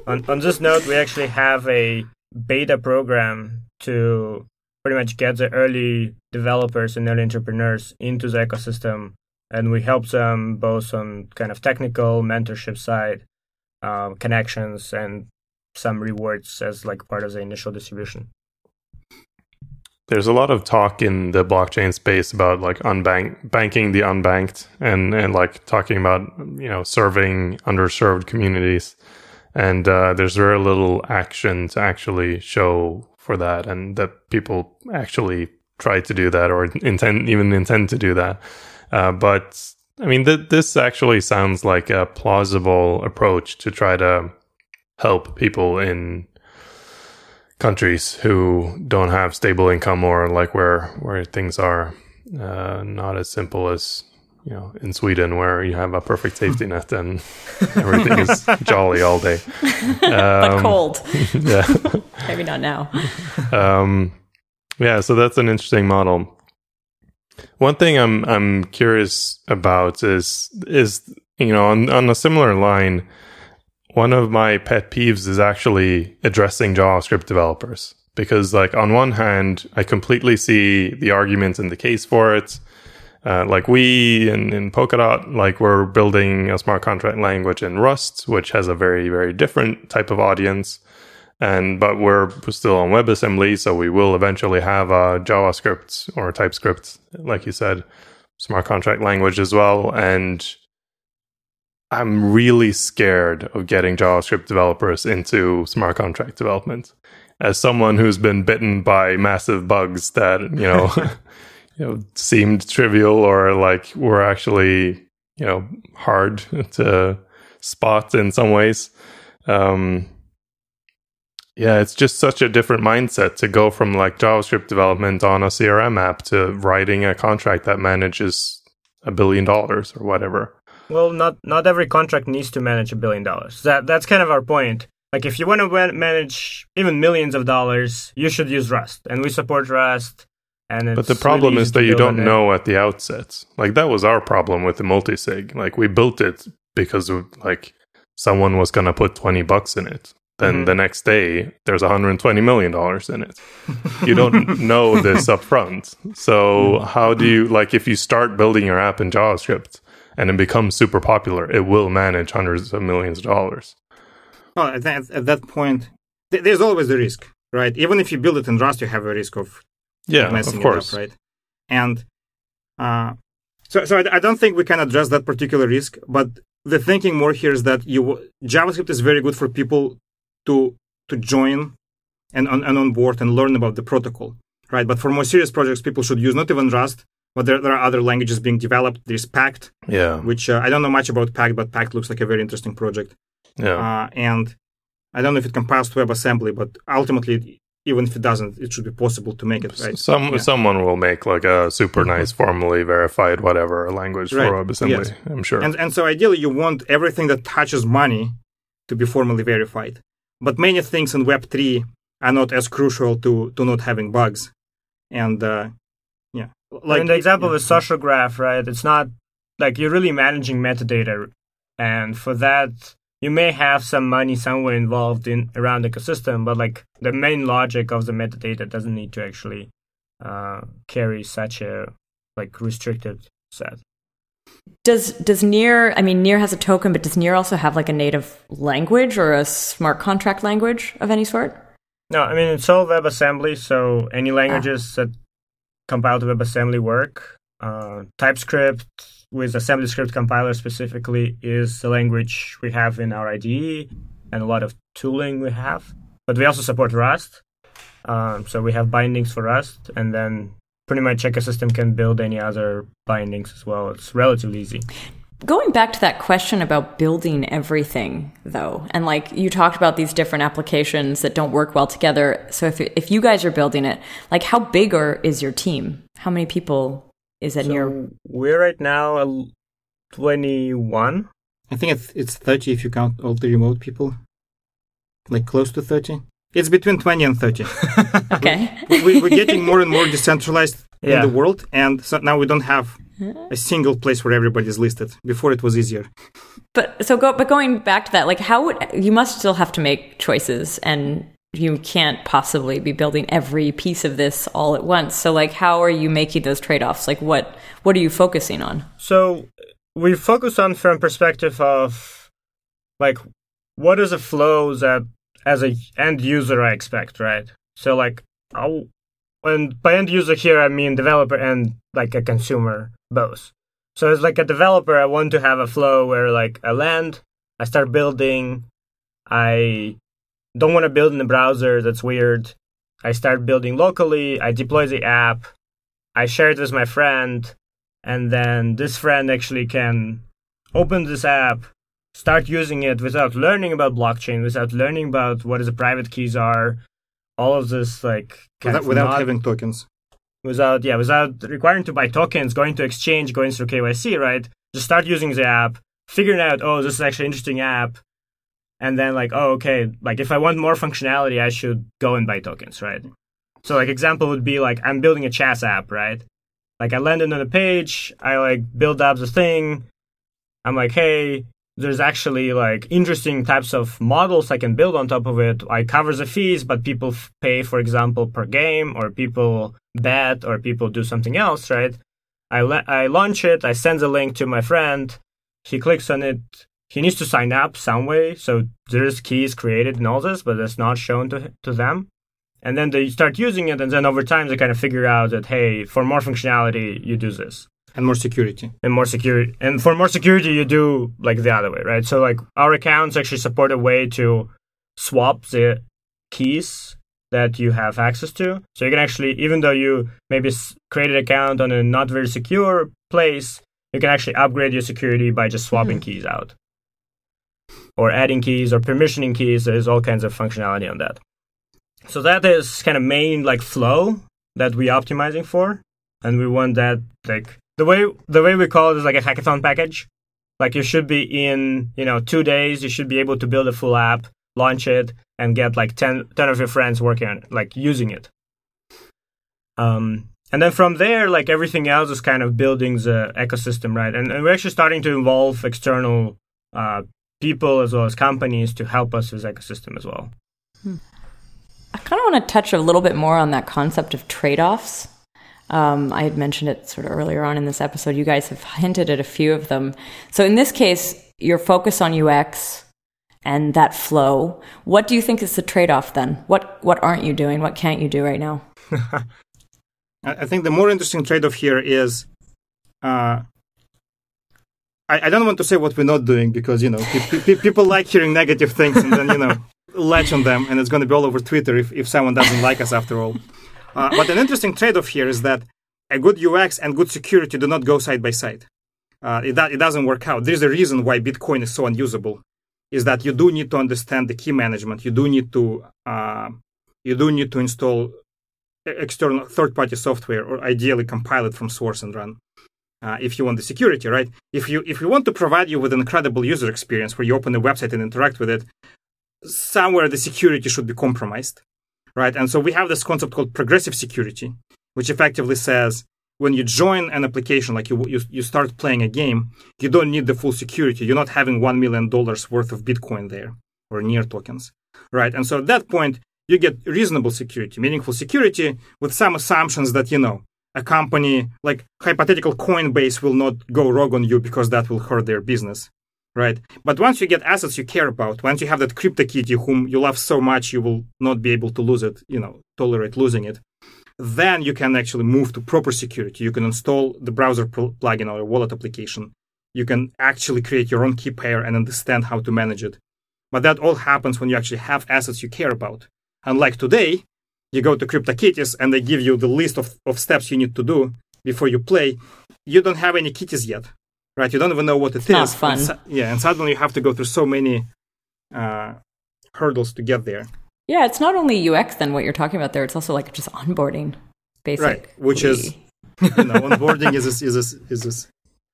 on, on this note, we actually have a beta program to pretty much get the early developers and early entrepreneurs into the ecosystem, and we help them both on kind of technical mentorship side, uh, connections, and some rewards as like part of the initial distribution. There's a lot of talk in the blockchain space about like unbank banking the unbanked and, and like talking about, you know, serving underserved communities. And uh, there's very little action to actually show for that, and that people actually try to do that or intend even intend to do that. Uh, but I mean, th- this actually sounds like a plausible approach to try to help people in countries who don't have stable income, or like where where things are uh, not as simple as, you know, in Sweden, where you have a perfect safety net and everything is jolly all day. Um, but cold. Yeah. Maybe not now. um, yeah, so that's an interesting model. One thing I'm I'm curious about is, is you know, on, on a similar line, one of my pet peeves is actually addressing JavaScript developers, because like on one hand, I completely see the argument and the case for it. Uh, like we in, in Polkadot, like we're building a smart contract language in Rust, which has a very, very different type of audience. And but we're still on WebAssembly, so we will eventually have a JavaScript or TypeScript, like you said, smart contract language as well. And I'm really scared of getting JavaScript developers into smart contract development. As someone who's been bitten by massive bugs that, you know, you know seemed trivial or like were actually you know, hard to spot in some ways. Um, yeah, it's just such a different mindset to go from like JavaScript development on a C R M app to writing a contract that manages a billion dollars or whatever. Well, not not every contract needs to manage a billion dollars. That That's kind of our point. Like, if you want to manage even millions of dollars, you should use Rust. And we support Rust. And it's but the problem really is that you don't know at the outset. Like, that was our problem with the multisig. Like, we built it because, like, someone was going to put twenty bucks in it. Then mm-hmm. the next day, there's one hundred twenty million dollars in it. You don't know this up front. So how do you, like, if you start building your app in JavaScript and it becomes super popular, it will manage hundreds of millions of dollars. Well, at that, at that point, th- there's always a risk, right? Even if you build it in Rust, you have a risk of yeah, messing of course. it up, right? And uh, so, so I, I don't think we can address that particular risk. But the thinking more here is that you JavaScript is very good for people to to join and on and on board and learn about the protocol, right? But for more serious projects, people should use not even Rust, but there, there are other languages being developed. There's Pact, yeah, which uh, I don't know much about Pact, but Pact looks like a very interesting project. Yeah, uh, and I don't know if it compiles to WebAssembly, but ultimately, it, even if it doesn't, it should be possible to make it, right? Some yeah. Someone will make like a super nice, formally verified whatever language right. for WebAssembly, yes. I'm sure. And and so ideally, you want everything that touches money to be formally verified. But many things in Web three are not as crucial to, to not having bugs. And uh, yeah. like in the example yeah. of a social graph, right? It's not like you're really managing metadata. And for that, you may have some money somewhere involved in around the ecosystem, but like the main logic of the metadata doesn't need to actually uh, carry such a like restricted set. Does does Near? I mean, Near has a token, but does Near also have like a native language or a smart contract language of any sort? No, I mean it's all WebAssembly, so any languages ah. that compile to WebAssembly work. Uh, TypeScript with AssemblyScript compiler specifically is the language we have in our I D E and a lot of tooling we have. But we also support Rust. Um, so we have bindings for Rust, and then pretty much ecosystem can build any other bindings as well. It's relatively easy. Going back to that question about building everything, though, and like you talked about these different applications that don't work well together. So if if you guys are building it, like how big or is your team? How many people is that so near? We're right now twenty-one. I think it's, it's thirty if you count all the remote people. Like close to thirty. It's between twenty and thirty. Okay. we, we, we're getting more and more decentralized yeah. in the world. And so now we don't have a single place where everybody's listed. Before it was easier. But so go, but going back to that, like how would, you must still have to make choices and you can't possibly be building every piece of this all at once. So, like, how are you making those trade-offs? Like, what what are you focusing on? So, we focus on from perspective of, like, what is a flow that, as an end user, I expect, right? So, like, I'll, and by end user here, I mean developer and, like, a consumer, both. So, as, like, a developer, I want to have a flow where, like, I land, I start building, I don't want to build in the browser, that's weird. I start building locally, I deploy the app, I share it with my friend, and then this friend actually can open this app, start using it without learning about blockchain, without learning about what the private keys are, all of this like... Kind without, of without having tokens. Without, yeah, without requiring to buy tokens, going to exchange, going through K Y C, right? Just start using the app, figuring out, oh, this is actually an interesting app, and then like, oh, okay, like if I want more functionality, I should go and buy tokens, right? So like example would be like, I'm building a chess app, right? Like I landed on a page, I like build up the thing. I'm like, hey, there's actually like interesting types of models I can build on top of it. I cover the fees, but people f- pay, for example, per game, or people bet, or people do something else, right? I, la- I launch it, I send the link to my friend, he clicks on it, he needs to sign up some way, so there's keys created and all this, but that's not shown to to them. And then they start using it, and then over time they kind of figure out that, hey, for more functionality, you do this. And more security. And more security. And for more security, you do like the other way, right? So like our accounts actually support a way to swap the keys that you have access to. So you can actually, even though you maybe created an account on a not very secure place, you can actually upgrade your security by just swapping mm. keys out, or adding keys, or permissioning keys. There's all kinds of functionality on that. So that is kind of main like flow that we're optimizing for, and we want that like the way the way we call it is like a hackathon package. Like you should be in, you know, two days, you should be able to build a full app, launch it, and get like ten, ten of your friends working on it, like using it. Um, and then from there, like everything else is kind of building the ecosystem, right? And, and we're actually starting to involve external uh, people as well as companies to help us with ecosystem as well. Hmm. I kind of want to touch a little bit more on that concept of trade-offs. Um, I had mentioned it sort of earlier on in this episode. You guys have hinted at a few of them. So in this case, your focus on U X and that flow, what do you think is the trade-off then? What what aren't you doing? What can't you do right now? I think the more interesting trade-off here is, uh, I, I don't want to say what we're not doing because, you know, pe- pe- people like hearing negative things and then, you know, latch on them, and it's going to be all over Twitter if, if someone doesn't like us after all. Uh, but an interesting trade-off here is that a good U X and good security do not go side by side. Uh, it, do- it doesn't work out. There's a reason why Bitcoin is so unusable, is that you do need to understand the key management. You do need to uh, you do need to install external third-party software, or ideally compile it from source and run. Uh, if you want the security, right? If you if we want to provide you with an incredible user experience where you open a website and interact with it, somewhere the security should be compromised. Right, and so we have this concept called progressive security, which effectively says when you join an application, like you you, you start playing a game, you don't need the full security. You're not having one million dollars worth of Bitcoin there or near tokens, right? And so at that point, you get reasonable security, meaningful security, with some assumptions that you know a company like hypothetical Coinbase will not go rogue on you because that will hurt their business, right? But once you get assets you care about, once you have that CryptoKitty whom you love so much, you will not be able to lose it, you know, tolerate losing it. Then you can actually move to proper security. You can install the browser pl- plugin or a wallet application. You can actually create your own key pair and understand how to manage it. But that all happens when you actually have assets you care about. Unlike today, you go to CryptoKitties and they give you the list of, of steps you need to do before you play. You don't have any kitties yet. Right, you don't even know what it it's is. Not fun. And su- yeah, and suddenly you have to go through so many uh, hurdles to get there. Yeah, it's not only U X then what you're talking about there. It's also like just onboarding, basically. Right, which is you know onboarding is is is is, is, is,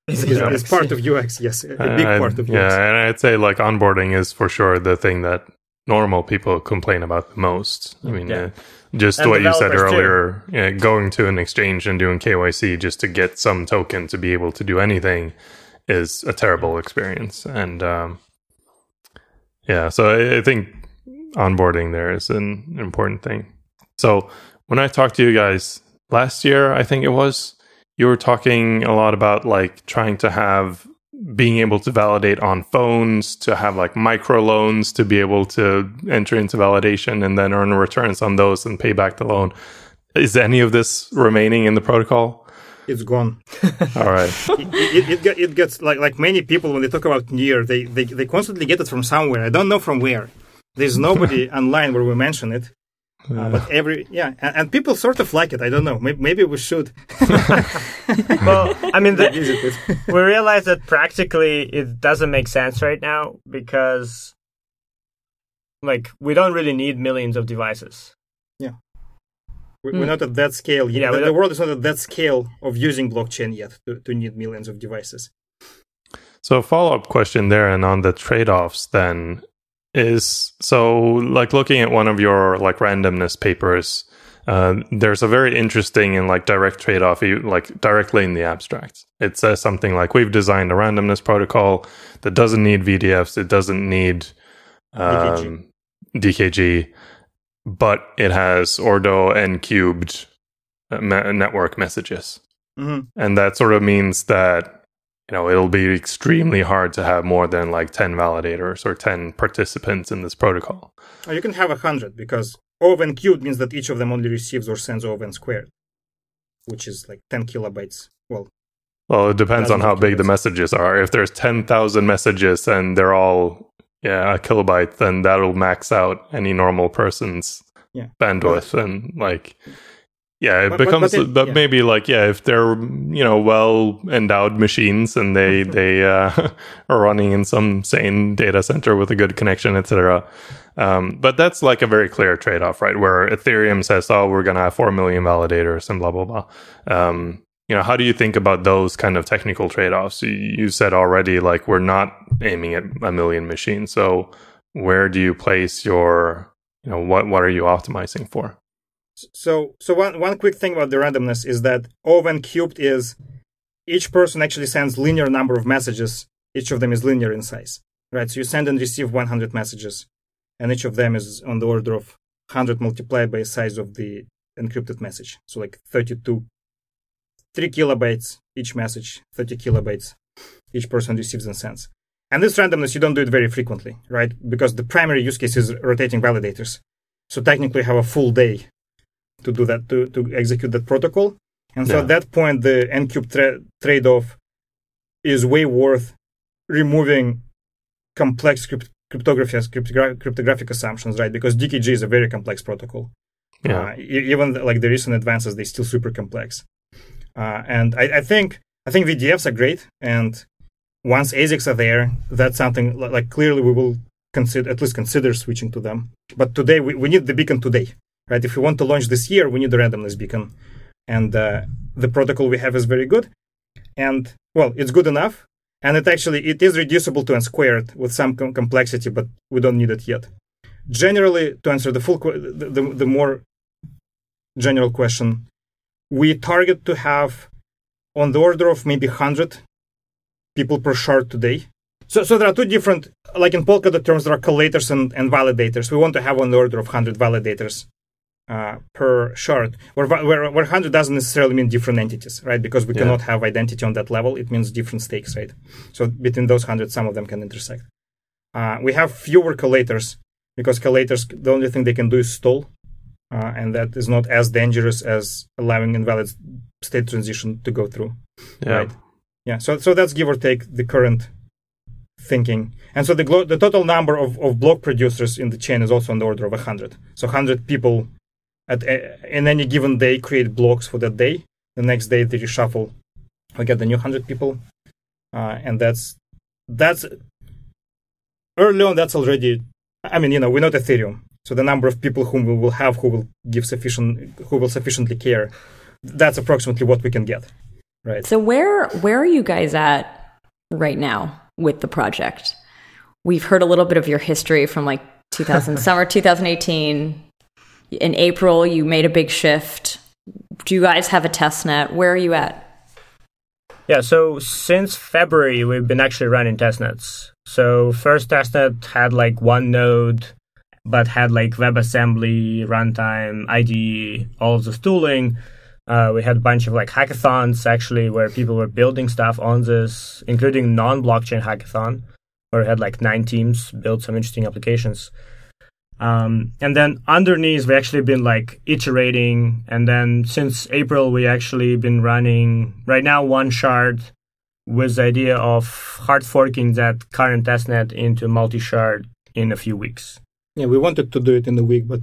is, is, is part of U X. Yes, a big uh, part of yeah, U X. Yeah, and I'd say like onboarding is for sure the thing that normal people complain about the most. I mean, yeah. uh, just and what you said earlier, you know, going to an exchange and doing K Y C just to get some token to be able to do anything is a terrible experience. And um, yeah, so I, I think onboarding there is an important thing. So when I talked to you guys last year, I think it was, you were talking a lot about like trying to have being able to validate on phones, to have like micro loans, to be able to enter into validation and then earn returns on those and pay back the loan. Is any of this remaining in the protocol? It's gone. All right. It, it, it, it gets like like many people when they talk about Near, they, they they constantly get it from somewhere. I don't know from where. There's nobody online where we mention it. Uh, but every yeah, and, and people sort of like it. I don't know. Maybe, maybe we should. Well, I mean, the, we realize that practically it doesn't make sense right now because, like, we don't really need millions of devices. Yeah, we're, mm. we're not at that scale yet. Yeah, the, the world is not at that scale of using blockchain yet to, to need millions of devices. So, a follow-up question there, and on the trade-offs then. Is so like looking at one of your like randomness papers, uh, there's a very interesting and like direct trade-off, like directly in the abstract. It says something like we've designed a randomness protocol that doesn't need V D Fs, it doesn't need um, D K G, but it has Ordo and cubed me- network messages. Mm-hmm. And that sort of means that you know, it'll be extremely hard to have more than like ten validators or ten participants in this protocol. Oh, you can have one hundred because O of n cubed means that each of them only receives or sends O of n squared, which is like ten kilobytes. Well, well, it depends on how big kilobytes. The messages are. If there's ten thousand messages and they're all yeah, a kilobyte, then that'll max out any normal person's yeah. bandwidth. Well, and like Yeah, it but, becomes, but, but, it, but yeah. maybe like, yeah, if they're, you know, well-endowed machines and they they uh, are running in some sane data center with a good connection, et cetera. Um, but that's like a very clear trade-off, right? Where Ethereum says, oh, we're going to have four million validators and blah, blah, blah. Um, you know, how do you think about those kind of technical trade-offs? You, you said already, like, we're not aiming at a million machines. So where do you place your, you know, what what are you optimizing for? So so one, one quick thing about the randomness is that O when cubed is each person actually sends linear number of messages. Each of them is linear in size, right? So you send and receive one hundred messages, and each of them is on the order of one hundred multiplied by the size of the encrypted message. So like thirty-two, three kilobytes each message, thirty kilobytes each person receives and sends. And this randomness, you don't do it very frequently, right? Because the primary use case is rotating validators. So technically you have a full day to do that, to, to execute that protocol. And yeah. so at that point, the N-cube tra- trade-off is way worth removing complex crypt- cryptography, cryptogra- cryptographic assumptions, right? Because D K G is a very complex protocol. Yeah. Uh, e- even the, like the recent advances, they're still super complex. Uh, and I, I think I think V D Fs are great. And once A S I Cs are there, that's something like clearly we will consider, at least consider switching to them. But today, we, we need the beacon today. Right? If we want to launch this year, we need a randomness beacon. And uh, the protocol we have is very good. And, well, it's good enough. And it actually, it is reducible to n squared with some com- complexity, but we don't need it yet. Generally, to answer the full, qu- the, the, the more general question, we target to have on the order of maybe one hundred people per shard today. So, so there are two different, like in Polkadot terms, there are collators and, and validators. We want to have on the order of one hundred validators. Uh, per shard, where, where, where one hundred doesn't necessarily mean different entities, right? Because we yeah. cannot have identity on that level. It means different stakes, right? So between those one hundred, some of them can intersect. Uh, we have fewer collators because collators, the only thing they can do is stall. Uh, and that is not as dangerous as allowing invalid state transition to go through. Yeah. Right? Yeah. So so that's give or take the current thinking. And so the glo- the total number of, of block producers in the chain is also on the order of one hundred. So one hundred people At a, in any given day, create blocks for that day. The next day, they reshuffle. We get the new one hundred people, uh, and that's that's early on. That's already. I mean, you know, we're not Ethereum, so the number of people whom we will have who will give sufficient, who will sufficiently care, that's approximately what we can get, right? So where where are you guys at right now with the project? We've heard a little bit of your history from like two thousand summer twenty eighteen. In April, you made a big shift. Do you guys have a test net? Where are you at? Yeah, so since February, we've been actually running testnets. So first testnet had like one node, but had like WebAssembly, runtime, I D E, all of this tooling. Uh, we had a bunch of like hackathons actually where people were building stuff on this, including non-blockchain hackathon, where we had like nine teams build some interesting applications. Um, and then underneath, we actually been like iterating. And then since April, we actually been running right now one shard with the idea of hard forking that current testnet into multi-shard in a few weeks. Yeah, we wanted to do it in a week, but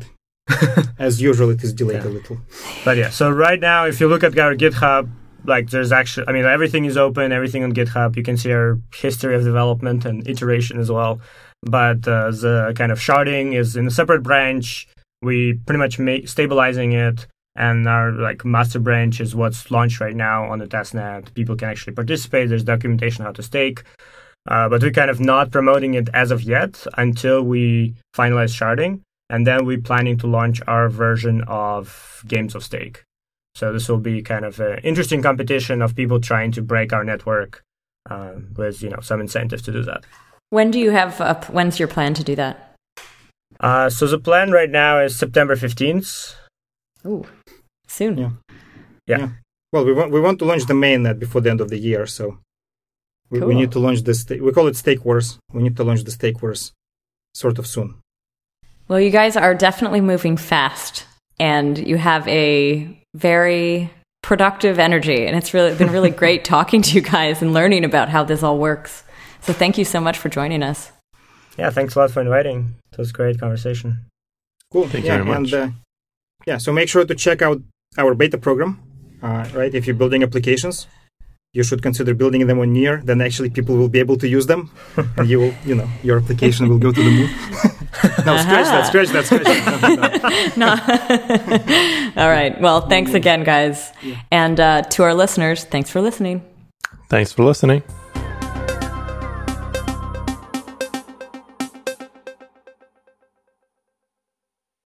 as usual, it is delayed yeah. a little. But yeah, so right now, if you look at our GitHub, like there's actually, I mean, everything is open, everything on GitHub. You can see our history of development and iteration as well. But uh, the kind of sharding is in a separate branch. We pretty much make stabilizing it, and our like master branch is what's launched right now on the testnet. People can actually participate. There's documentation how to stake, uh, but we're kind of not promoting it as of yet until we finalize sharding, and then we're planning to launch our version of Games of Stake. So this will be kind of an interesting competition of people trying to break our network uh, with you know some incentive to do that. When do you have, a, when's your plan to do that? Uh, so the plan right now is September fifteenth. Ooh, soon. Yeah. yeah. yeah. Well, we want, we want to launch the mainnet before the end of the year, so we, cool. we need to launch this, we call it Stake Wars. We need to launch the Stake Wars sort of soon. Well, you guys are definitely moving fast, and you have a very productive energy, and it's really been really great talking to you guys and learning about how this all works. So thank you so much for joining us. Yeah, thanks a lot for inviting. It was a great conversation. Cool. Thank yeah, you very much. And, uh, yeah, so make sure to check out our beta program, uh, right? If you're building applications, you should consider building them on Near. Then actually people will be able to use them, and you will, you know, your application will go to the moon. No, scratch that, scratch that, scratch that. No. no. All right. Well, thanks again, guys. Yeah. And uh, to our listeners, thanks for listening. Thanks for listening.